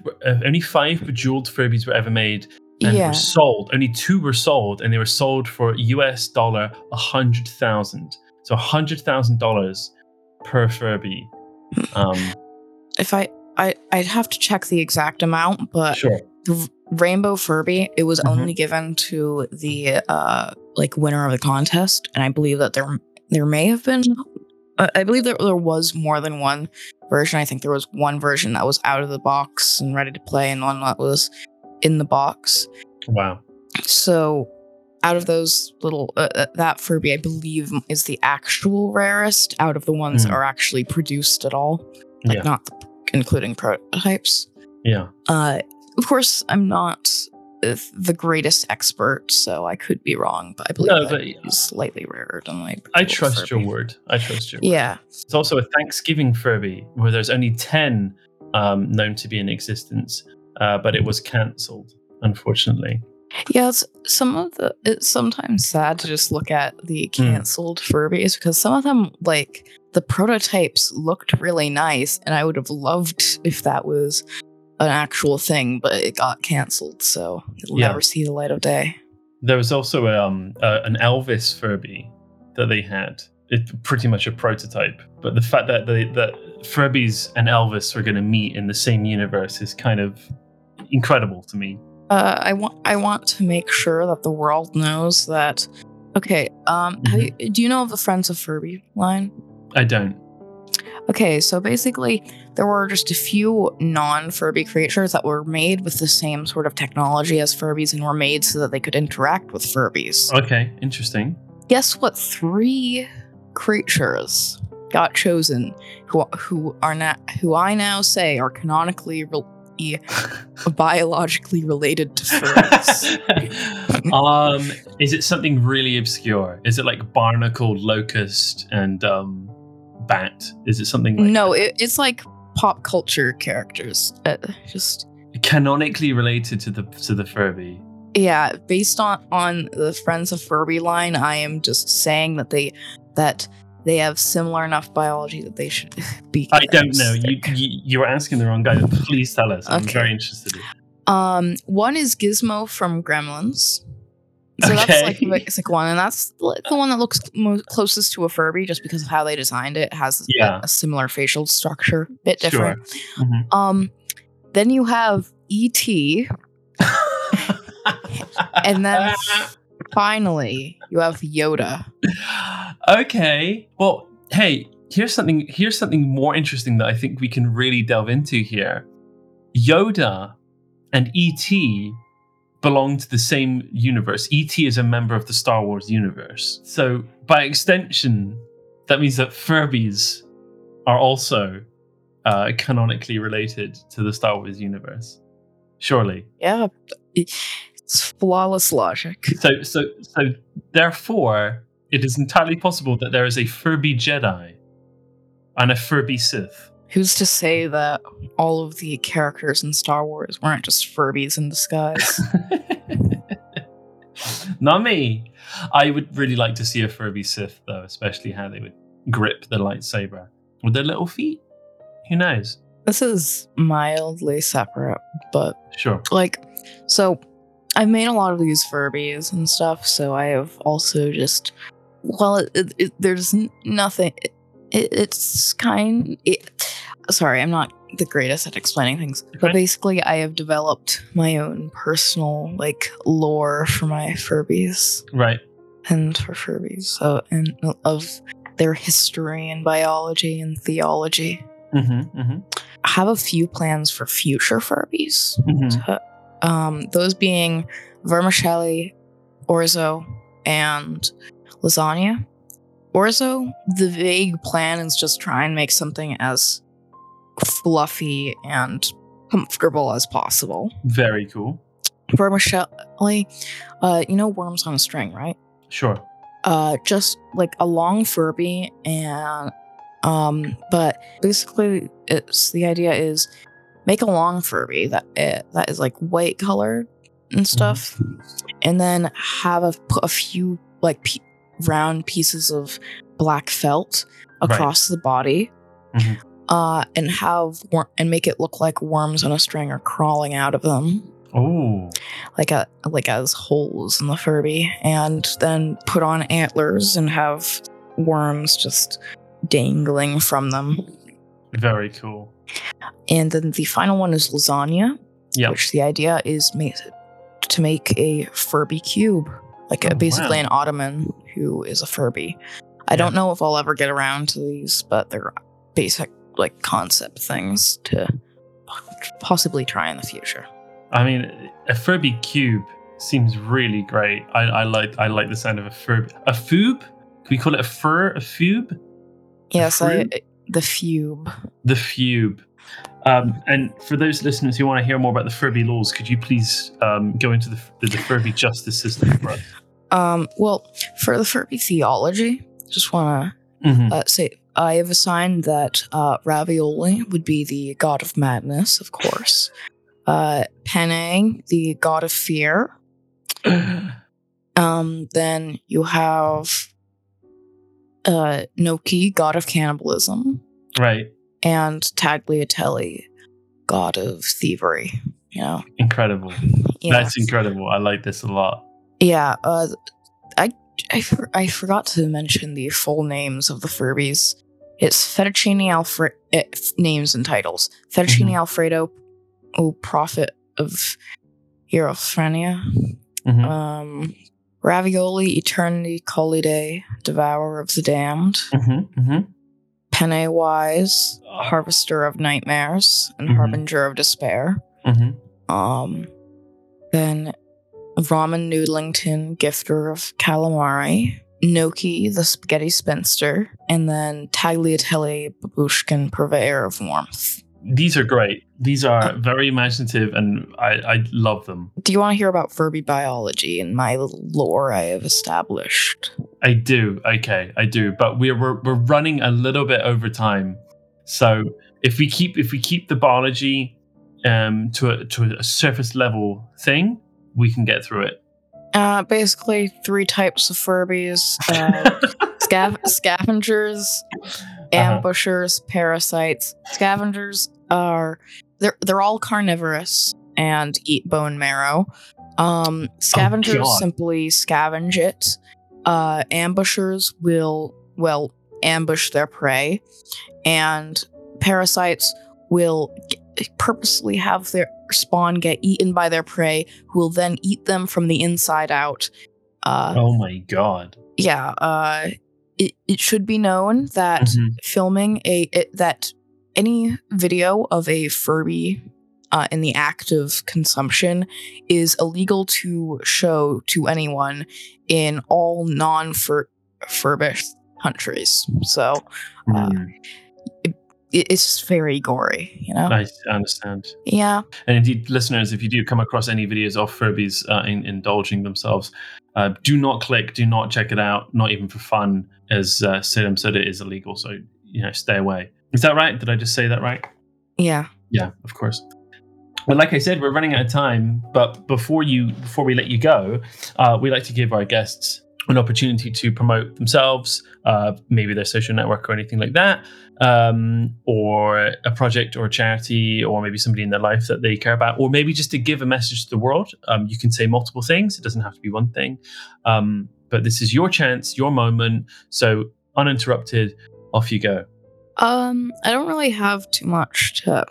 bejeweled Furbies were ever made and were sold. Only two were sold, and they were sold for US dollar $100,000. So $100,000 per Furby. I'd have to check the exact amount, but sure. The rainbow Furby, it was only given to the winner of the contest, and I believe that there may have been. I believe that there was more than one version. I think there was one version that was out of the box and ready to play and one that was in the box. Wow. So out of those little, that Furby, I believe, is the actual rarest out of the ones that are actually produced at all. Like not including prototypes. Yeah. Of course, I'm not the greatest expert, so I could be wrong, but I believe it's slightly rarer than I trust Furby. Your word. I trust your word. Yeah. It's also a Thanksgiving Furby where there's only 10 known to be in existence, but it was cancelled, unfortunately. Yeah, it's sometimes sad to just look at the cancelled Furbies because some of them, like the prototypes, looked really nice, and I would have loved if that was an actual thing, but it got cancelled, so it'll never see the light of day. There was also an Elvis Furby that they had. It's pretty much a prototype, but the fact that that Furbies and Elvis were going to meet in the same universe is kind of incredible to me. I want to make sure that the world knows that. Okay, do you know of the Friends of Furby line? I don't. Okay, so basically, there were just a few non-Furby creatures that were made with the same sort of technology as Furbies and were made so that they could interact with Furbies. Okay, interesting. Guess what? 3 creatures got chosen who I now say are canonically biologically related to Furbies. Is it something really obscure? Is it like barnacle, locust, and bat? Is it something like no, it's like pop culture characters, just canonically related to the Furby. Yeah, based on the Friends of Furby line, I am just saying that they have similar enough biology that they should be. I don't know. You were asking the wrong guy. Please tell us. Okay. I'm very interested. One is Gizmo from Gremlins. So that's like the basic one, and that's the one that looks closest to a Furby just because of how they designed it. It has a similar facial structure, a bit different. Sure. Mm-hmm. Then you have E.T. And then finally, you have Yoda. Okay. Well, hey, here's something more interesting that I think we can really delve into here. Yoda and E.T. belong to the same universe. E.T. is a member of the Star Wars universe. So by extension, that means that Furbies are also canonically related to the Star Wars universe. Surely. Yeah. It's flawless logic. So therefore, it is entirely possible that there is a Furby Jedi and a Furby Sith. Who's to say that all of the characters in Star Wars weren't just Furbies in disguise? Not me. I would really like to see a Furby Sith, though, especially how they would grip the lightsaber with their little feet. Who knows? This is mildly separate, but sure. Like, so I've made a lot of these Furbies and stuff, so I have also just, well, there's nothing. Sorry, I'm not the greatest at explaining things, but basically I have developed my own personal, like, lore for my Furbies. Right. And for Furbies, so, and of their history and biology and theology. Mm-hmm, mm-hmm. I have a few plans for future Furbies. Mm-hmm. Those being vermicelli, orzo, and lasagna. Orzo, the vague plan is just try and make something as fluffy and comfortable as possible. Very cool. Vermicelli, you know worms on a string, right? Sure. Just like a long Furby, and but basically it's the idea is make a long Furby that is like white colored and stuff, mm-hmm. and then have a few like round pieces of black felt across the body, mm-hmm. And have and make it look like worms on a string are crawling out of them. Oh, like as holes in the Furby, and then put on antlers and have worms just dangling from them. Very cool. And then the final one is lasagna, which the idea is to make a Furby cube, like basically an ottoman who is a Furby. I don't know if I'll ever get around to these, but they're basic like concept things to possibly try in the future. I mean, a Furby cube seems really great. I like the sound of a Furb. A Furb? Can we call it a fur? A Furb? Yes, the Furb. The Furb. And for those listeners who want to hear more about the Furby laws, could you please go into the Furby justice system for us? Well, for the Furby theology, just want to say I have assigned that Ravioli would be the god of madness, of course. Penne, the god of fear. Then you have Gnocchi, god of cannibalism. Right. And Tagliatelle, god of thievery. You know? Incredible. Yeah. That's incredible. I like this a lot. Yeah. I forgot to mention the full names of the Furbies. It's Fettuccine Alfredo. Names and titles. Fettuccine Alfredo. Oh, prophet of Hierophania. Mm-hmm. Ravioli, eternity, collidae, devourer of the damned. Mm-hmm. Mm-hmm. Penne wise, harvester of nightmares and harbinger of despair. Mm-hmm. Then Ramen Noodlington, gifter of calamari. Gnocchi, the spaghetti spinster. And then Tagliatelle, babushkin, purveyor of warmth. These are great. These are very imaginative, and I love them. Do you want to hear about Furby biology and my little lore I have established? I do. Okay, I do. But we're running a little bit over time, so if we keep the biology to a surface level thing, we can get through it. Basically, three types of Furbies: scavengers, ambushers, parasites. Scavengers. They're all carnivorous and eat bone marrow. Scavengers simply scavenge it. Ambushers will ambush their prey, and parasites will purposely have their spawn get eaten by their prey, who will then eat them from the inside out. Oh my god! Yeah. It should be known that filming any video of a Furby in the act of consumption is illegal to show to anyone in all non-Furbish countries. So it's very gory, you know? I understand. Yeah. And indeed, listeners, if you do come across any videos of Furbies indulging themselves, do not click, do not check it out, not even for fun. As Salem said, it is illegal, so you know, stay away. Is that right? Did I just say that right? Yeah. Yeah, of course. Well, like I said, we're running out of time, but before we let you go, we like to give our guests an opportunity to promote themselves, maybe their social network or anything like that, or a project or a charity, or maybe somebody in their life that they care about, or maybe just to give a message to the world. You can say multiple things. It doesn't have to be one thing. But this is your chance, your moment. So uninterrupted, off you go. I don't really have too much to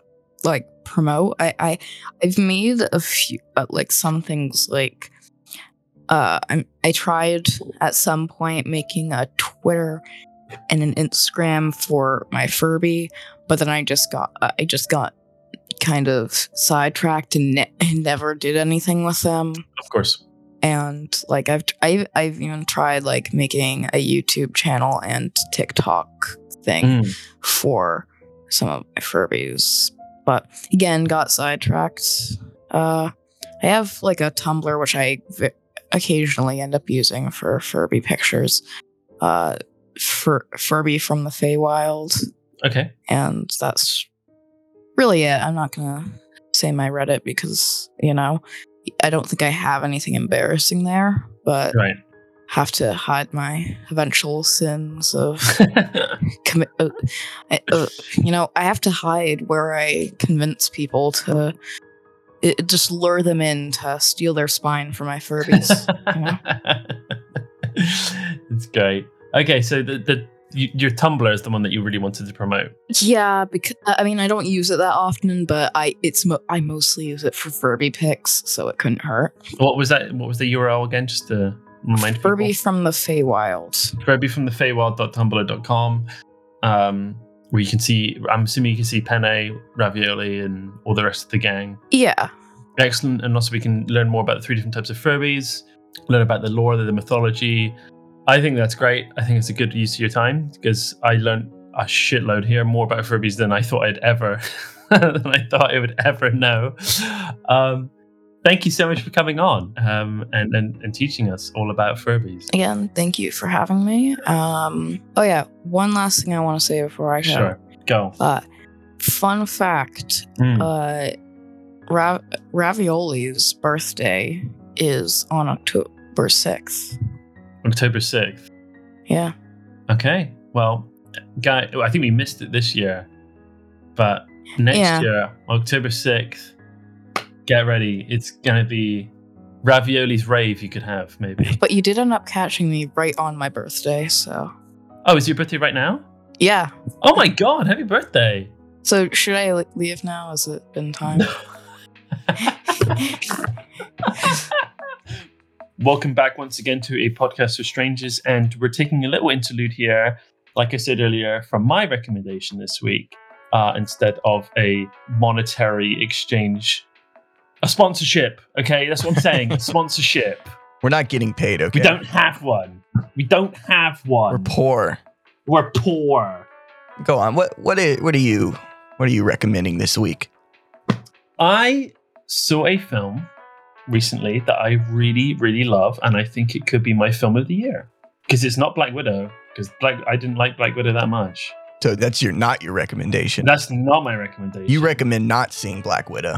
promote. I've made a few, some things like, I tried at some point making a Twitter and an Instagram for my Furby, but then I just got kind of sidetracked and never did anything with them. Of course. And I've even tried making a YouTube channel and TikTok thing for some of my Furbies, but again got sidetracked. I have a Tumblr which I occasionally end up using for Furby pictures, for Furby from the Feywild. Okay. And that's really it. I'm not gonna say my Reddit because I don't think I have anything embarrassing there, but right. Have to hide my eventual sins of I have to hide where I convince people to. It just lure them in to steal their spine for my Furbies. It's great. Okay, so your Tumblr is the one that you really wanted to promote. Yeah, because I don't use it that often, but I mostly use it for Furby pics, so it couldn't hurt. What was that? What was the URL again? Just to remind people. Furby from the Feywild. Furbyfromthefeywild.tumblr.com. Where you can see, I'm assuming you can see Penne, Ravioli, and all the rest of the gang. Yeah. Excellent. And also we can learn more about the three different types of Furbies, learn about the lore, the mythology. I think that's great. I think it's a good use of your time because I learned a shitload here, more about Furbies than I thought I would ever know. Thank you so much for coming on and teaching us all about Furbies. Again, thank you for having me. One last thing I want to say before I go. Sure, go. Fun fact, Ravioli's birthday is on October 6th. October 6th? Yeah. Okay, well, guy, I think we missed it this year, but next year, October 6th, get ready. It's going to be Ravioli's rave you could have, maybe. But you did end up catching me right on my birthday, so... Oh, is your birthday right now? Yeah. Oh my god, happy birthday! So should I leave now? Has it been time? Welcome back once again to A Podcast with Strangers, and we're taking a little interlude here, like I said earlier, from my recommendation this week, instead of a monetary exchange... A sponsorship, okay? That's what I'm saying. A sponsorship. We're not getting paid, okay? We don't have one. We're poor. Go on. What are you recommending this week? I saw a film recently that I really, really love, and I think it could be my film of the year. Because it's not Black Widow, because I didn't like Black Widow that much. So that's not your recommendation. That's not my recommendation. You recommend not seeing Black Widow.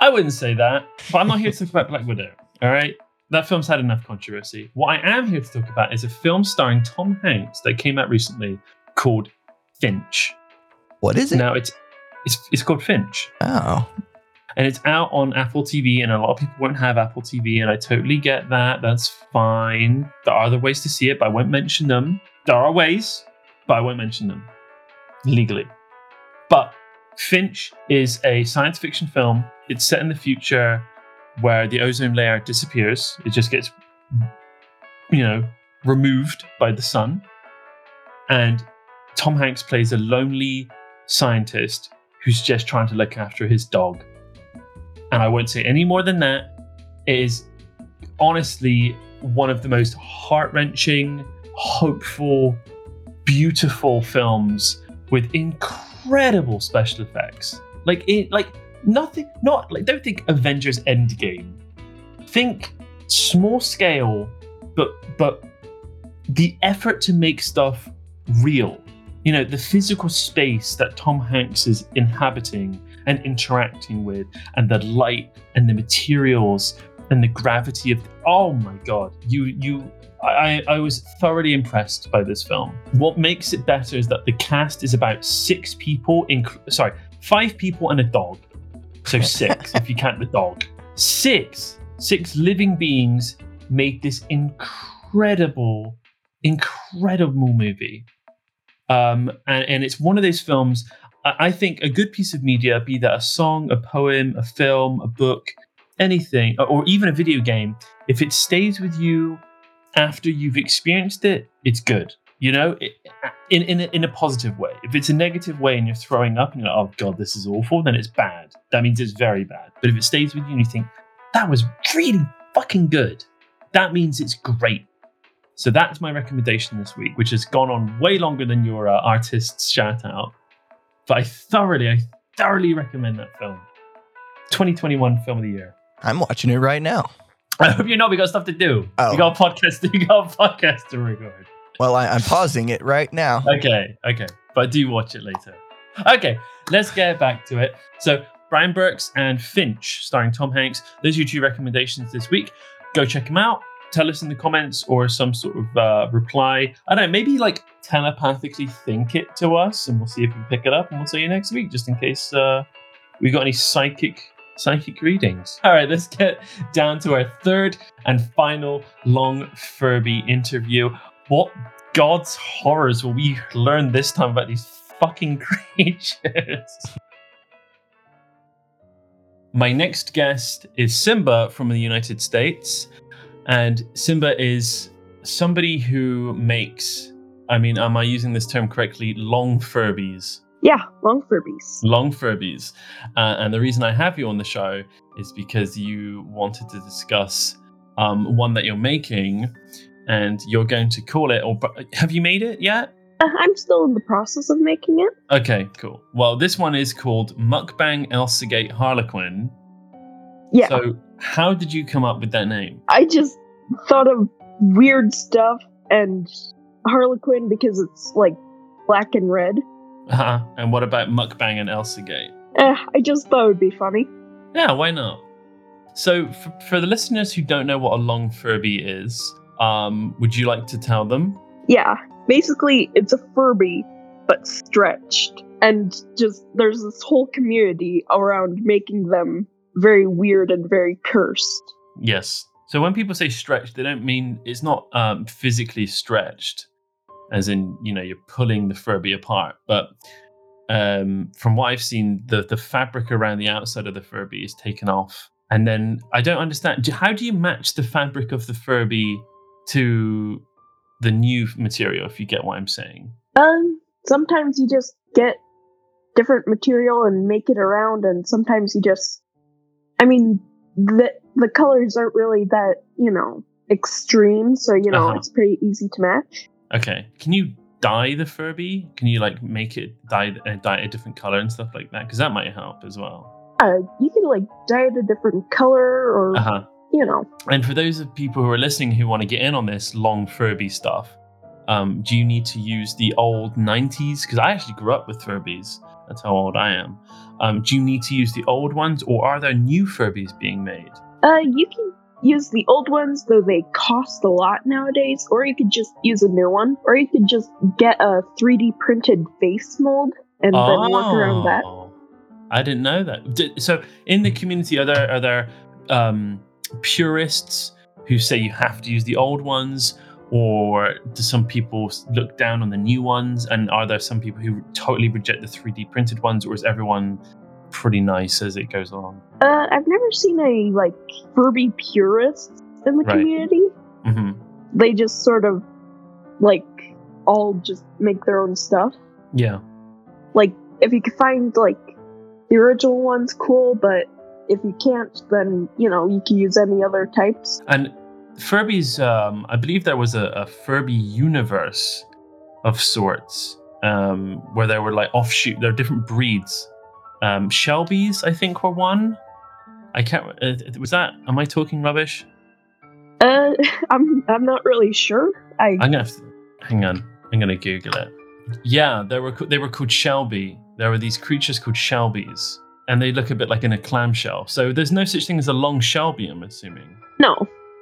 I wouldn't say that, but I'm not here to talk about Black Widow, all right? That film's had enough controversy. What I am here to talk about is a film starring Tom Hanks that came out recently called Finch. What is it? Now, it's called Finch. Oh. And it's out on Apple TV, and a lot of people won't have Apple TV, and I totally get that. That's fine. There are other ways to see it, but I won't mention them. There are ways, but I won't mention them legally. But Finch is a science fiction film. It's set in the future where the ozone layer disappears. It just gets, removed by the sun. And Tom Hanks plays a lonely scientist who's just trying to look after his dog. And I won't say any more than that. It is honestly one of the most heart-wrenching, hopeful, beautiful films with incredible special effects. Don't think Avengers Endgame. Think small scale, but the effort to make stuff real. The physical space that Tom Hanks is inhabiting and interacting with, and the light and the materials and the gravity of. Oh my God, you I was thoroughly impressed by this film. What makes it better is that the cast is about five people and a dog. So six, if you count the dog. Six living beings made this incredible movie. And it's one of those films, I think a good piece of media, be that a song, a poem, a film, a book, anything, or even a video game, if it stays with you after you've experienced it, it's good. You know, in a positive way. If it's a negative way and you're throwing up and you're like, oh God, this is awful, then it's bad. That means it's very bad. But if it stays with you and you think, that was really fucking good, that means it's great. So that's my recommendation this week, which has gone on way longer than your artist's shout out. But I thoroughly recommend that film. 2021 Film of the Year. I'm watching it right now. I hope you know we got stuff to do. Oh. We got a podcast. We got a podcast to record. Well, I'm pausing it right now. Okay. But do watch it later. Okay, let's get back to it. So Brian Burke's and Finch, starring Tom Hanks. Those are your two recommendations this week. Go check them out. Tell us in the comments or some sort of reply. I don't know, maybe like telepathically think it to us, and we'll see if we pick it up, and we'll see you next week, just in case we got any psychic readings. All right, let's get down to our third and final long Furby interview. What God's horrors will we learn this time about these fucking creatures? My next guest is Simba from the United States. And Simba is somebody who makes, I mean, am I using this term correctly? Long Furbies. Yeah, long Furbies. And the reason I have you on the show is because you wanted to discuss one that you're making, and you're going to call it, or have you made it yet? I'm still in the process of making it. Okay, cool. Well, this one is called Mukbang Elsagate Harlequin. Yeah. So how did you come up with that name? I just thought of weird stuff, and Harlequin because it's like black and red. Uh-huh. And what about Mukbang and Elsagate? I just thought it would be funny. Yeah, why not? So for the listeners who don't know what a long Furby is, would you like to tell them? Yeah. Basically, it's a Furby, but stretched. And just there's this whole community around making them very weird and very cursed. Yes. So when people say stretched, they don't mean it's not physically stretched, as in, you know, you're pulling the Furby apart. But from what I've seen, the fabric around the outside of the Furby is taken off. And then I don't understand, how do you match the fabric of the Furby to the new material, if you get what I'm saying? Sometimes you just get different material and make it around, and sometimes you just, I mean, the colors aren't really that, you know, extreme, so, you know, It's pretty easy to match. Okay. Can you dye the Furby? Can you, like, make it dye a different color and stuff like that? Because that might help as well. You can, like, dye it a different color or, you know. And for those of people who are listening who want to get in on this long Furby stuff, do you need to use the old 90s? Because I actually grew up with Furbies. That's how old I am. Do you need to use the old ones, or are there new Furbies being made? You can use the old ones, though they cost a lot nowadays, or you could just use a new one, or you could just get a 3D printed face mold and then work around that. I didn't know that. So in the community, are there purists who say you have to use the old ones? Or do some people look down on the new ones? And are there some people who totally reject the 3D printed ones? Or is everyone pretty nice as it goes along? I've never seen a, like, Furby purists in the community. Mm-hmm. They just sort of, like, all just make their own stuff. Yeah. Like, if you could find, like, the original ones, cool. But if you can't, then, you know, you can use any other types. And Furbies, I believe there was a Furby universe of sorts, where there were like offshoot, there are different breeds. Shelbies, I think, were one. I can't. Was that? Am I talking rubbish? I'm not really sure. I'm gonna have to, hang on. I'm gonna Google it. Yeah, they were called Shelby. There were these creatures called Shelbies, and they look a bit like in a clamshell. So there's no such thing as a long Shelby, I'm assuming. No.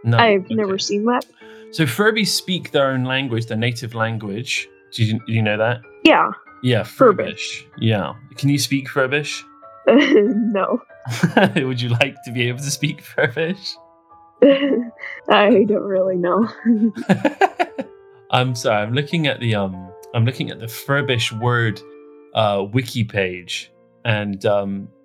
I've never seen that. So Furbies speak their own language, their native language. Do you know that? Yeah. Yeah, Furbish. Yeah. Can you speak Furbish? No. Would you like to be able to speak Furbish? I don't really know. I'm sorry. I'm looking at the Furbish word wiki page, and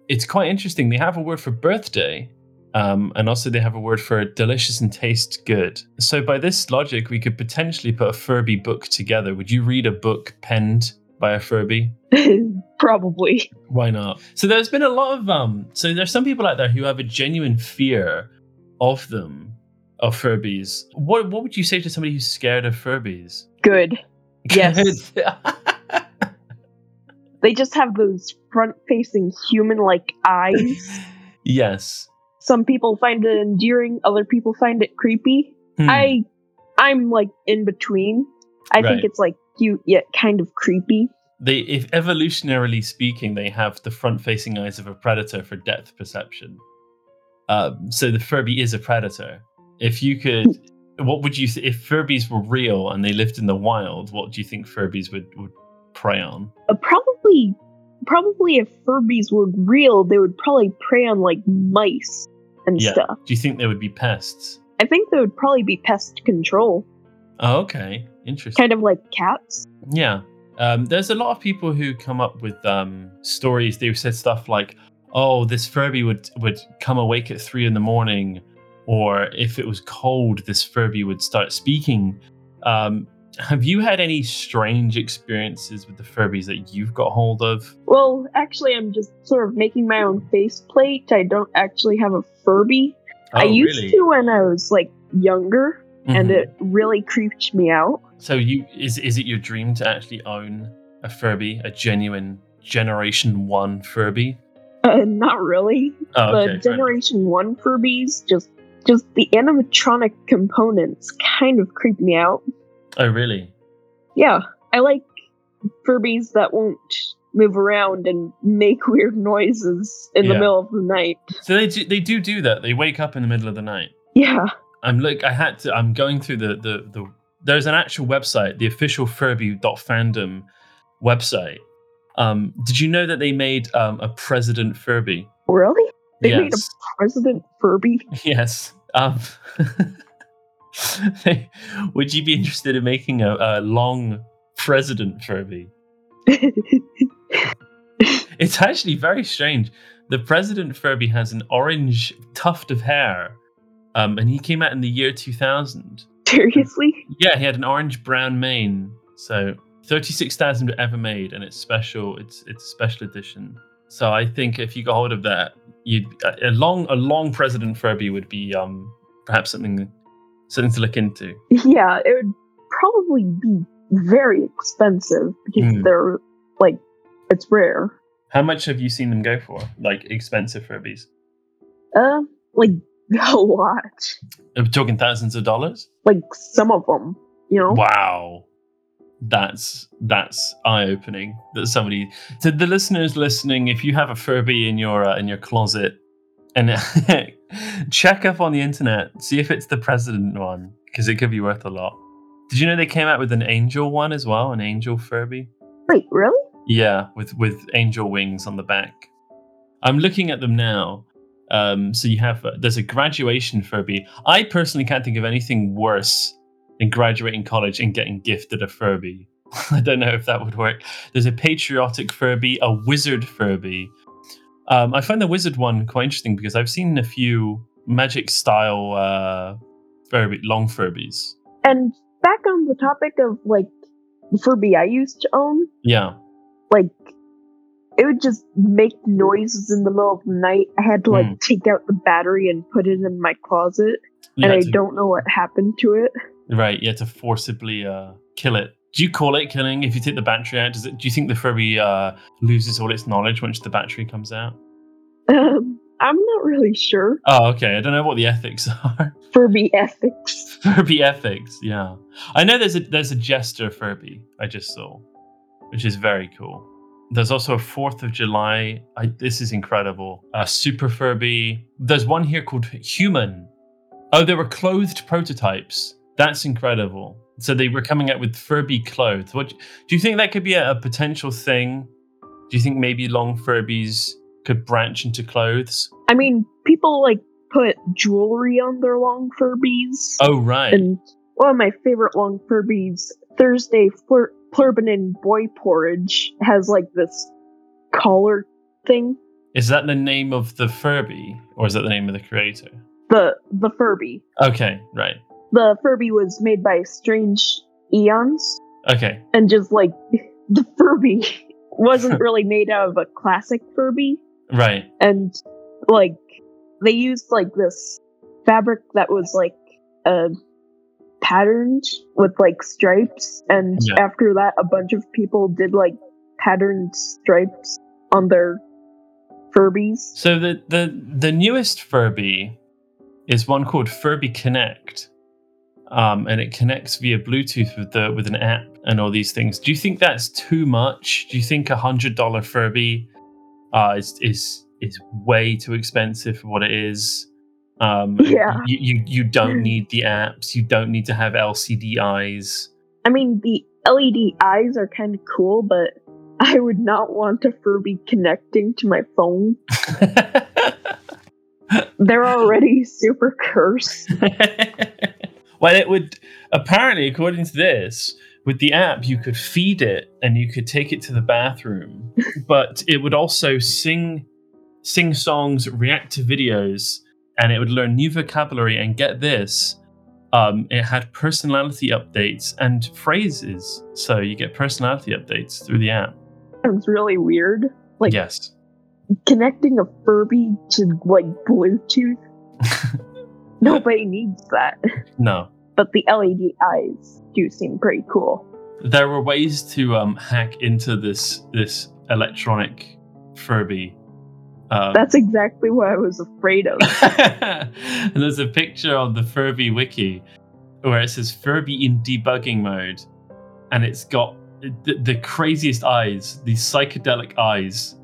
it's quite interesting. They have a word for birthday, and also they have a word for delicious and taste good. So by this logic, we could potentially put a Furby book together. Would you read a book penned by a Furby? Probably. Why not? So there's been a lot of So there's some people out there who have a genuine fear of them, of Furbies. What would you say to somebody who's scared of Furbies? Good. Yes. They just have those front-facing human-like eyes. Yes. Some people find it endearing. Other people find it creepy. Hmm. I'm like in between. I think it's like cute yet kind of creepy. If evolutionarily speaking, they have the front-facing eyes of a predator for depth perception. So the Furby is a predator. If Furbies were real and they lived in the wild, what do you think Furbies would prey on? Probably if Furbies were real, they would probably prey on like mice and stuff. Do you think they would be pests? I think they would probably be pest control. Oh, okay. Interesting. Kind of like cats. Yeah. There's a lot of people who come up with stories. They said stuff like, oh, this Furby would come awake at 3 a.m. or if it was cold, this Furby would start speaking. Have you had any strange experiences with the Furbies that you've got hold of? Well, actually, I'm just sort of making my own faceplate. I don't actually have a Furby. Oh, I used to when I was like younger, and it really creeped me out. So is it your dream to actually own a Furby, a genuine Generation 1 Furby? Not really. Oh, okay, the Generation 1 Furbies, just the animatronic components kind of creep me out. Oh, really? Yeah. I like Furbies that won't move around and make weird noises in the middle of the night. So they do that. They wake up in the middle of the night. Yeah. I'm going through the there's an actual website, the official Furby.fandom website. Did you know that they made a President Furby? Really? They made a President Furby? Yes. Would you be interested in making a long President Furby? It's actually very strange. The President Furby has an orange tuft of hair, and he came out in the year 2000. Seriously? Yeah, he had an orange-brown mane, so... 36,000 ever made, and it's special. It's a special edition. So I think if you got hold of that, a long President Furby would be perhaps something to look into. Yeah, it would probably be very expensive because they're like it's rare. How much have you seen them go for? Like expensive Furbies? Like a lot. Are we talking thousands of dollars? Like some of them, you know. Wow. That's eye-opening. That somebody to the listeners listening, if you have a Furby in your closet, and check up on the internet, see if it's the President one, because it could be worth a lot. Did you know they came out with an angel one as well, an angel Furby? Wait, really? Yeah, with angel wings on the back. I'm looking at them now. So you have there's a graduation Furby. I personally can't think of anything worse and graduating college and getting gifted a Furby. I don't know if that would work. There's a patriotic Furby, a wizard Furby. I find the wizard one quite interesting because I've seen a few magic-style Furby, long Furbies. And back on the topic of, like, the Furby I used to own. Yeah. Like, it would just make noises in the middle of the night. I had to, like, take out the battery and put it in my closet. And I don't know what happened to it. Right, you had to forcibly kill it. Do you call it killing? If you take the battery out, do you think the Furby loses all its knowledge once the battery comes out? I'm not really sure. Oh, okay. I don't know what the ethics are. Furby ethics. Furby ethics, yeah. I know there's a jester Furby I just saw, which is very cool. There's also a 4th of July. This is incredible. A super Furby. There's one here called Human. Oh, there were clothed prototypes. That's incredible. So they were coming out with Furby clothes. What do you think that could be a potential thing? Do you think maybe long Furbies could branch into clothes? I mean, people like put jewelry on their long Furbies. Oh, right. And one of my favorite long Furbies, Thursday Plurbanin Boy Porridge, has like this collar thing. Is that the name of the Furby, or is that the name of the creator? The Furby. Okay, right. The Furby was made by Strange Aeons. Okay. And just like the Furby wasn't really made out of a classic Furby. Right. And like they used like this fabric that was like patterned with like stripes, and after that a bunch of people did like patterned stripes on their Furbies. So the newest Furby is one called Furby Connect. And it connects via Bluetooth with an app and all these things. Do you think that's too much? Do you think $100 Furby is way too expensive for what it is? You don't need the apps. You don't need to have LCD eyes. I mean, the LED eyes are kind of cool, but I would not want a Furby connecting to my phone. They're already super cursed. Well, it would, apparently, according to this, with the app, you could feed it and you could take it to the bathroom, but it would also sing songs, react to videos, and it would learn new vocabulary. And get this, it had personality updates and phrases. So you get personality updates through the app. Sounds really weird. Like, yes. Connecting a Furby to, like, Bluetooth. Nobody needs that. No. But the LED eyes do seem pretty cool. There were ways to hack into this electronic Furby. That's exactly what I was afraid of. And there's a picture on the Furby wiki where it says Furby in debugging mode. And it's got the craziest eyes, these psychedelic eyes.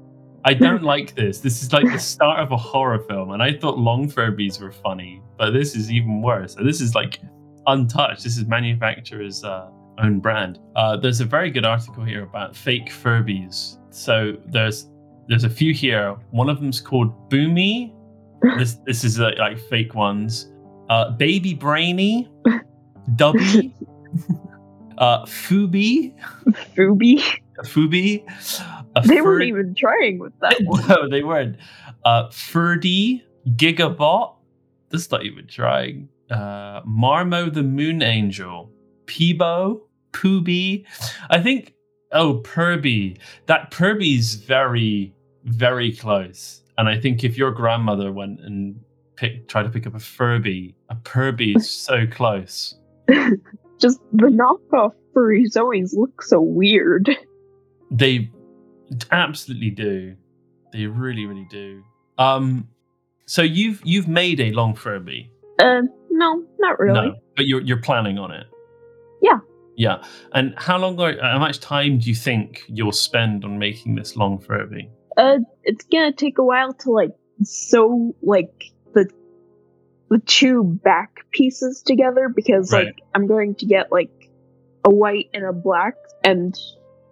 I don't like this. This is like the start of a horror film, and I thought long Furbies were funny, but this is even worse. This is like untouched. This is manufacturer's own brand. There's a very good article here about fake Furbies. So there's a few here. One of them's called Boomy. This is like fake ones. Baby Brainy, Dubby, Furby. They weren't even trying with that one. No, they weren't. Furdy, Gigabot. That's not even trying. Marmo the Moon Angel. Peebo. Pooby. I think... Oh, Purby. That Purby's very, very close. And I think if your grandmother went and tried to pick up a Furby, a Purby is so close. Just the knockoff furries always look so weird. They absolutely do. They really, really do. So you've made a long Furby. No, not really. No, but you're planning on it. Yeah. Yeah. And how much time do you think you'll spend on making this long Furby? It's gonna take a while to like sew like the two back pieces together, because like I'm going to get like a white and a black, and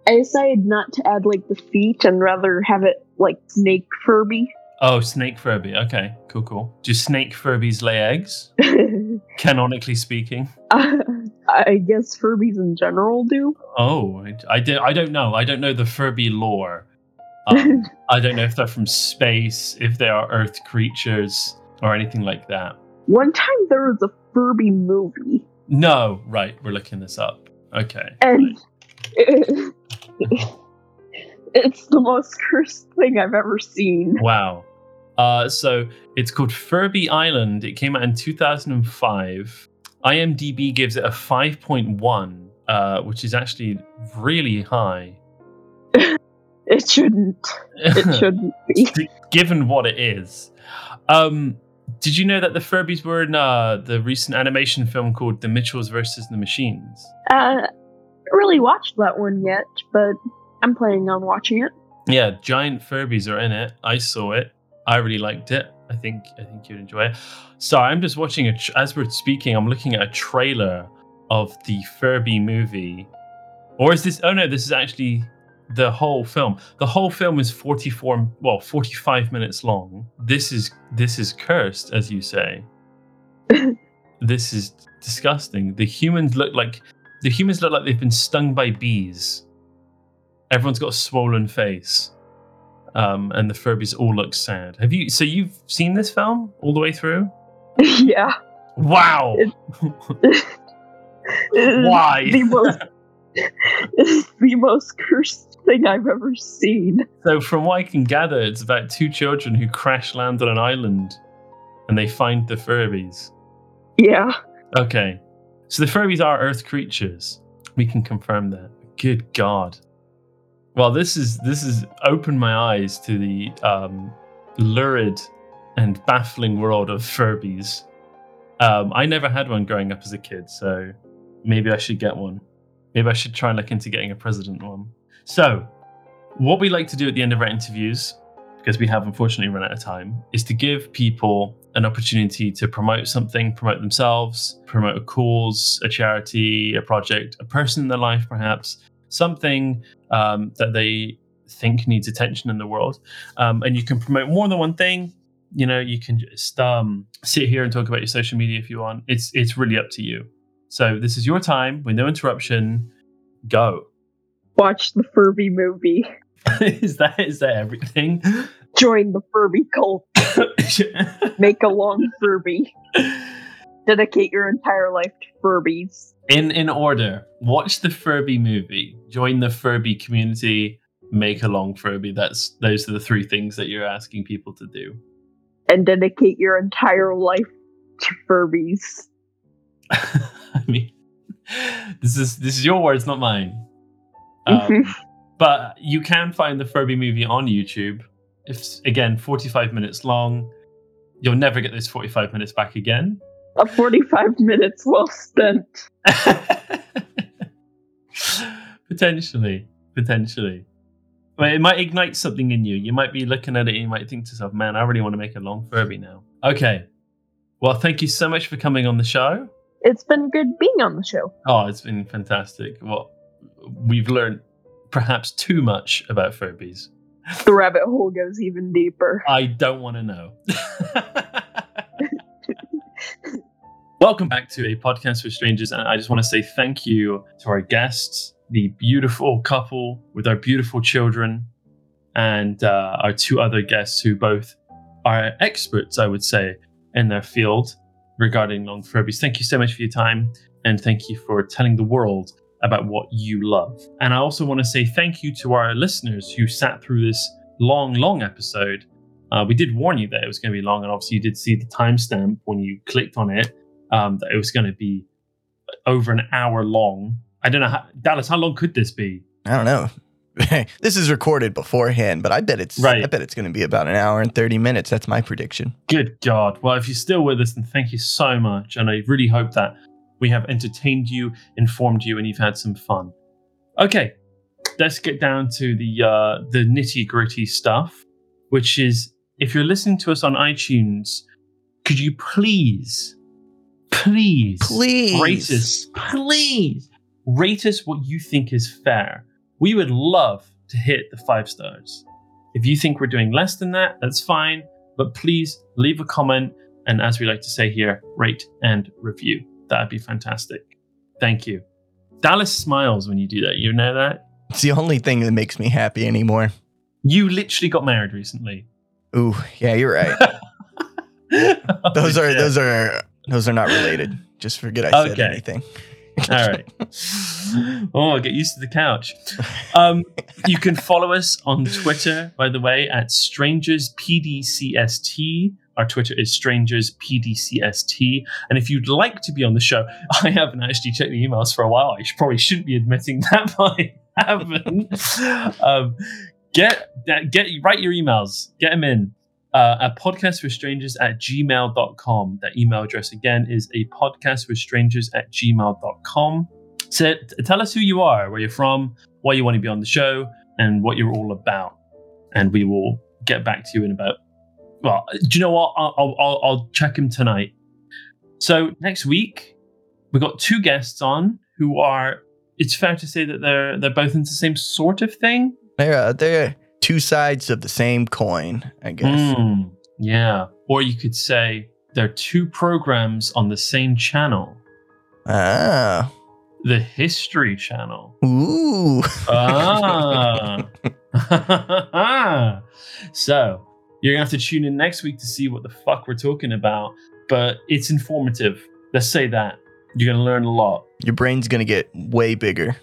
I decided not to add, like, the feet and rather have it, like, snake Furby. Oh, snake Furby. Okay, cool. Do snake Furbies lay eggs? Canonically speaking. I guess Furbies in general do. Oh, I don't know. I don't know the Furby lore. I don't know if they're from space, if they are Earth creatures, or anything like that. One time there was a Furby movie. No, right. We're looking this up. Okay. And... Right. It's the most cursed thing I've ever seen. Wow. So it's called Furby Island. It came out in 2005. IMDb gives it a 5.1, which is actually really high. It shouldn't. It shouldn't be. Given what it is. Did you know that the Furbies were in the recent animation film called The Mitchells vs. the Machines? Really watched that one yet, but I'm planning on watching it. Yeah, giant Furbies are in it. I saw it. I really liked it. I think you'd enjoy it. So I'm just watching as we're speaking, I'm looking at a trailer of the Furby movie. Or is this? Oh no, this is actually the whole film. The whole film is 45 minutes long. This is cursed, as you say. This is disgusting. The humans look like they've been stung by bees. Everyone's got a swollen face. And the Furbies all look sad. You've seen this film all the way through? Yeah. Wow. Why? It's the most cursed thing I've ever seen. So from what I can gather, it's about two children who crash land on an island and they find the Furbies. Yeah. Okay. So the Furbies are earth creatures. We can confirm that. Good God. Well, this is opened my eyes to the lurid and baffling world of Furbies. I never had one growing up as a kid, so maybe I should get one. Maybe I should try and look into getting a president one. So, what we like to do at the end of our interviews, because we have unfortunately run out of time, is to give people an opportunity to promote something, promote themselves, promote a cause, a charity, a project, a person in their life perhaps, something that they think needs attention in the world. And you can promote more than one thing. You know, you can just sit here and talk about your social media if you want. It's really up to you. So this is your time with no interruption. Go. Watch the Furby movie. Is that everything? Join the Furby cult. Make a long Furby. Dedicate your entire life to Furbies. In order. Watch the Furby movie. Join the Furby community. Make a long Furby. Those are the three things that you're asking people to do. And dedicate your entire life to Furbies. I mean, this is your words, not mine. But you can find the Furby movie on YouTube. It's, again, 45 minutes long. You'll never get those 45 minutes back again. 45 minutes well spent. Potentially. I mean, it might ignite something in you. You might be looking at it and you might think to yourself, man, I really want to make a long Furby now. Okay. Well, thank you so much for coming on the show. It's been good being on the show. Oh, it's been fantastic. Well, we've learned perhaps too much about Furbies. The rabbit hole goes even deeper. I don't want to know. Welcome back to A Podcast with Strangers, and I just want to say thank you to our guests, the beautiful couple with our beautiful children, and our two other guests who both are experts, I would say, in their field regarding long Furbies. Thank you so much for your time, and thank you for telling the world about what you love. And I also want to say thank you to our listeners who sat through this long episode. We did warn you that it was going to be long, and obviously you did see the timestamp when you clicked on it, that it was going to be over an hour long. I don't know, Dallas, how long could this be? I don't know. This is recorded beforehand, but I bet it's right. I bet it's going to be about an hour and 30 minutes. That's my prediction. Good God. Well, if you're still with us, then thank you so much. And I really hope that we have entertained you, informed you, and you've had some fun. Okay, let's get down to the nitty-gritty stuff, which is, if you're listening to us on iTunes, could you please rate us. Please rate us what you think is fair. We would love to hit the 5 stars. If you think we're doing less than that, that's fine. But please leave a comment. And as we like to say here, rate and review. That'd be fantastic. Thank you. Dallas smiles when you do that. You know that? It's the only thing that makes me happy anymore. You literally got married recently. Ooh, yeah, you're right. Those are not related. Just forget I said anything. All right. Oh, get used to the couch. You can follow us on Twitter, by the way, at StrangersPDCST. Our Twitter is StrangersPDCST. And if you'd like to be on the show, I haven't actually checked the emails for a while. I probably shouldn't be admitting that, but I haven't. Write your emails. Get them in. At podcastwithstrangers@gmail.com. That email address again is apodcastwithstrangers@gmail.com. So tell us who you are, where you're from, why you want to be on the show, and what you're all about. And we will get back to you in about Well, do you know what? I'll check him tonight. So next week, we got two guests on who are. It's fair to say that they're both into the same sort of thing. They're two sides of the same coin, I guess. Yeah, or you could say they're two programs on the same channel. Ah. The History Channel. Ooh. Ah. So, you're going to have to tune in next week to see what the fuck we're talking about. But it's informative. Let's say that. You're going to learn a lot. Your brain's going to get way bigger.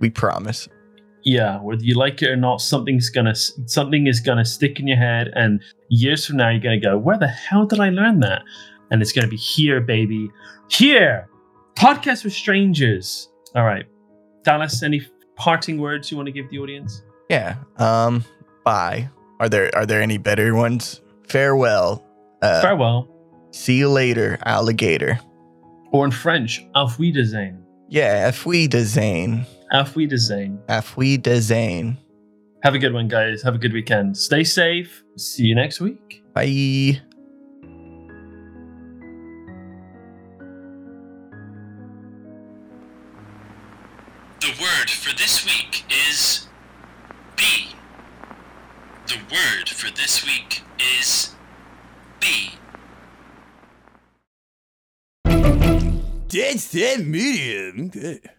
We promise. Yeah, whether you like it or not, something is going to stick in your head. And years from now, you're going to go, where the hell did I learn that? And it's going to be here, baby. Here! Podcast with strangers. All right. Dallas, any parting words you want to give the audience? Yeah. Bye. Are there any better ones? Farewell. Farewell. See you later, alligator. Or in French, Auf Wiedersehen. Yeah, Auf Wiedersehen. Auf Wiedersehen. Auf Wiedersehen. Have a good one, guys. Have a good weekend. Stay safe. See you next week. Bye. The word for this week is B. The word for this week is B. Dead Set Medium. Good.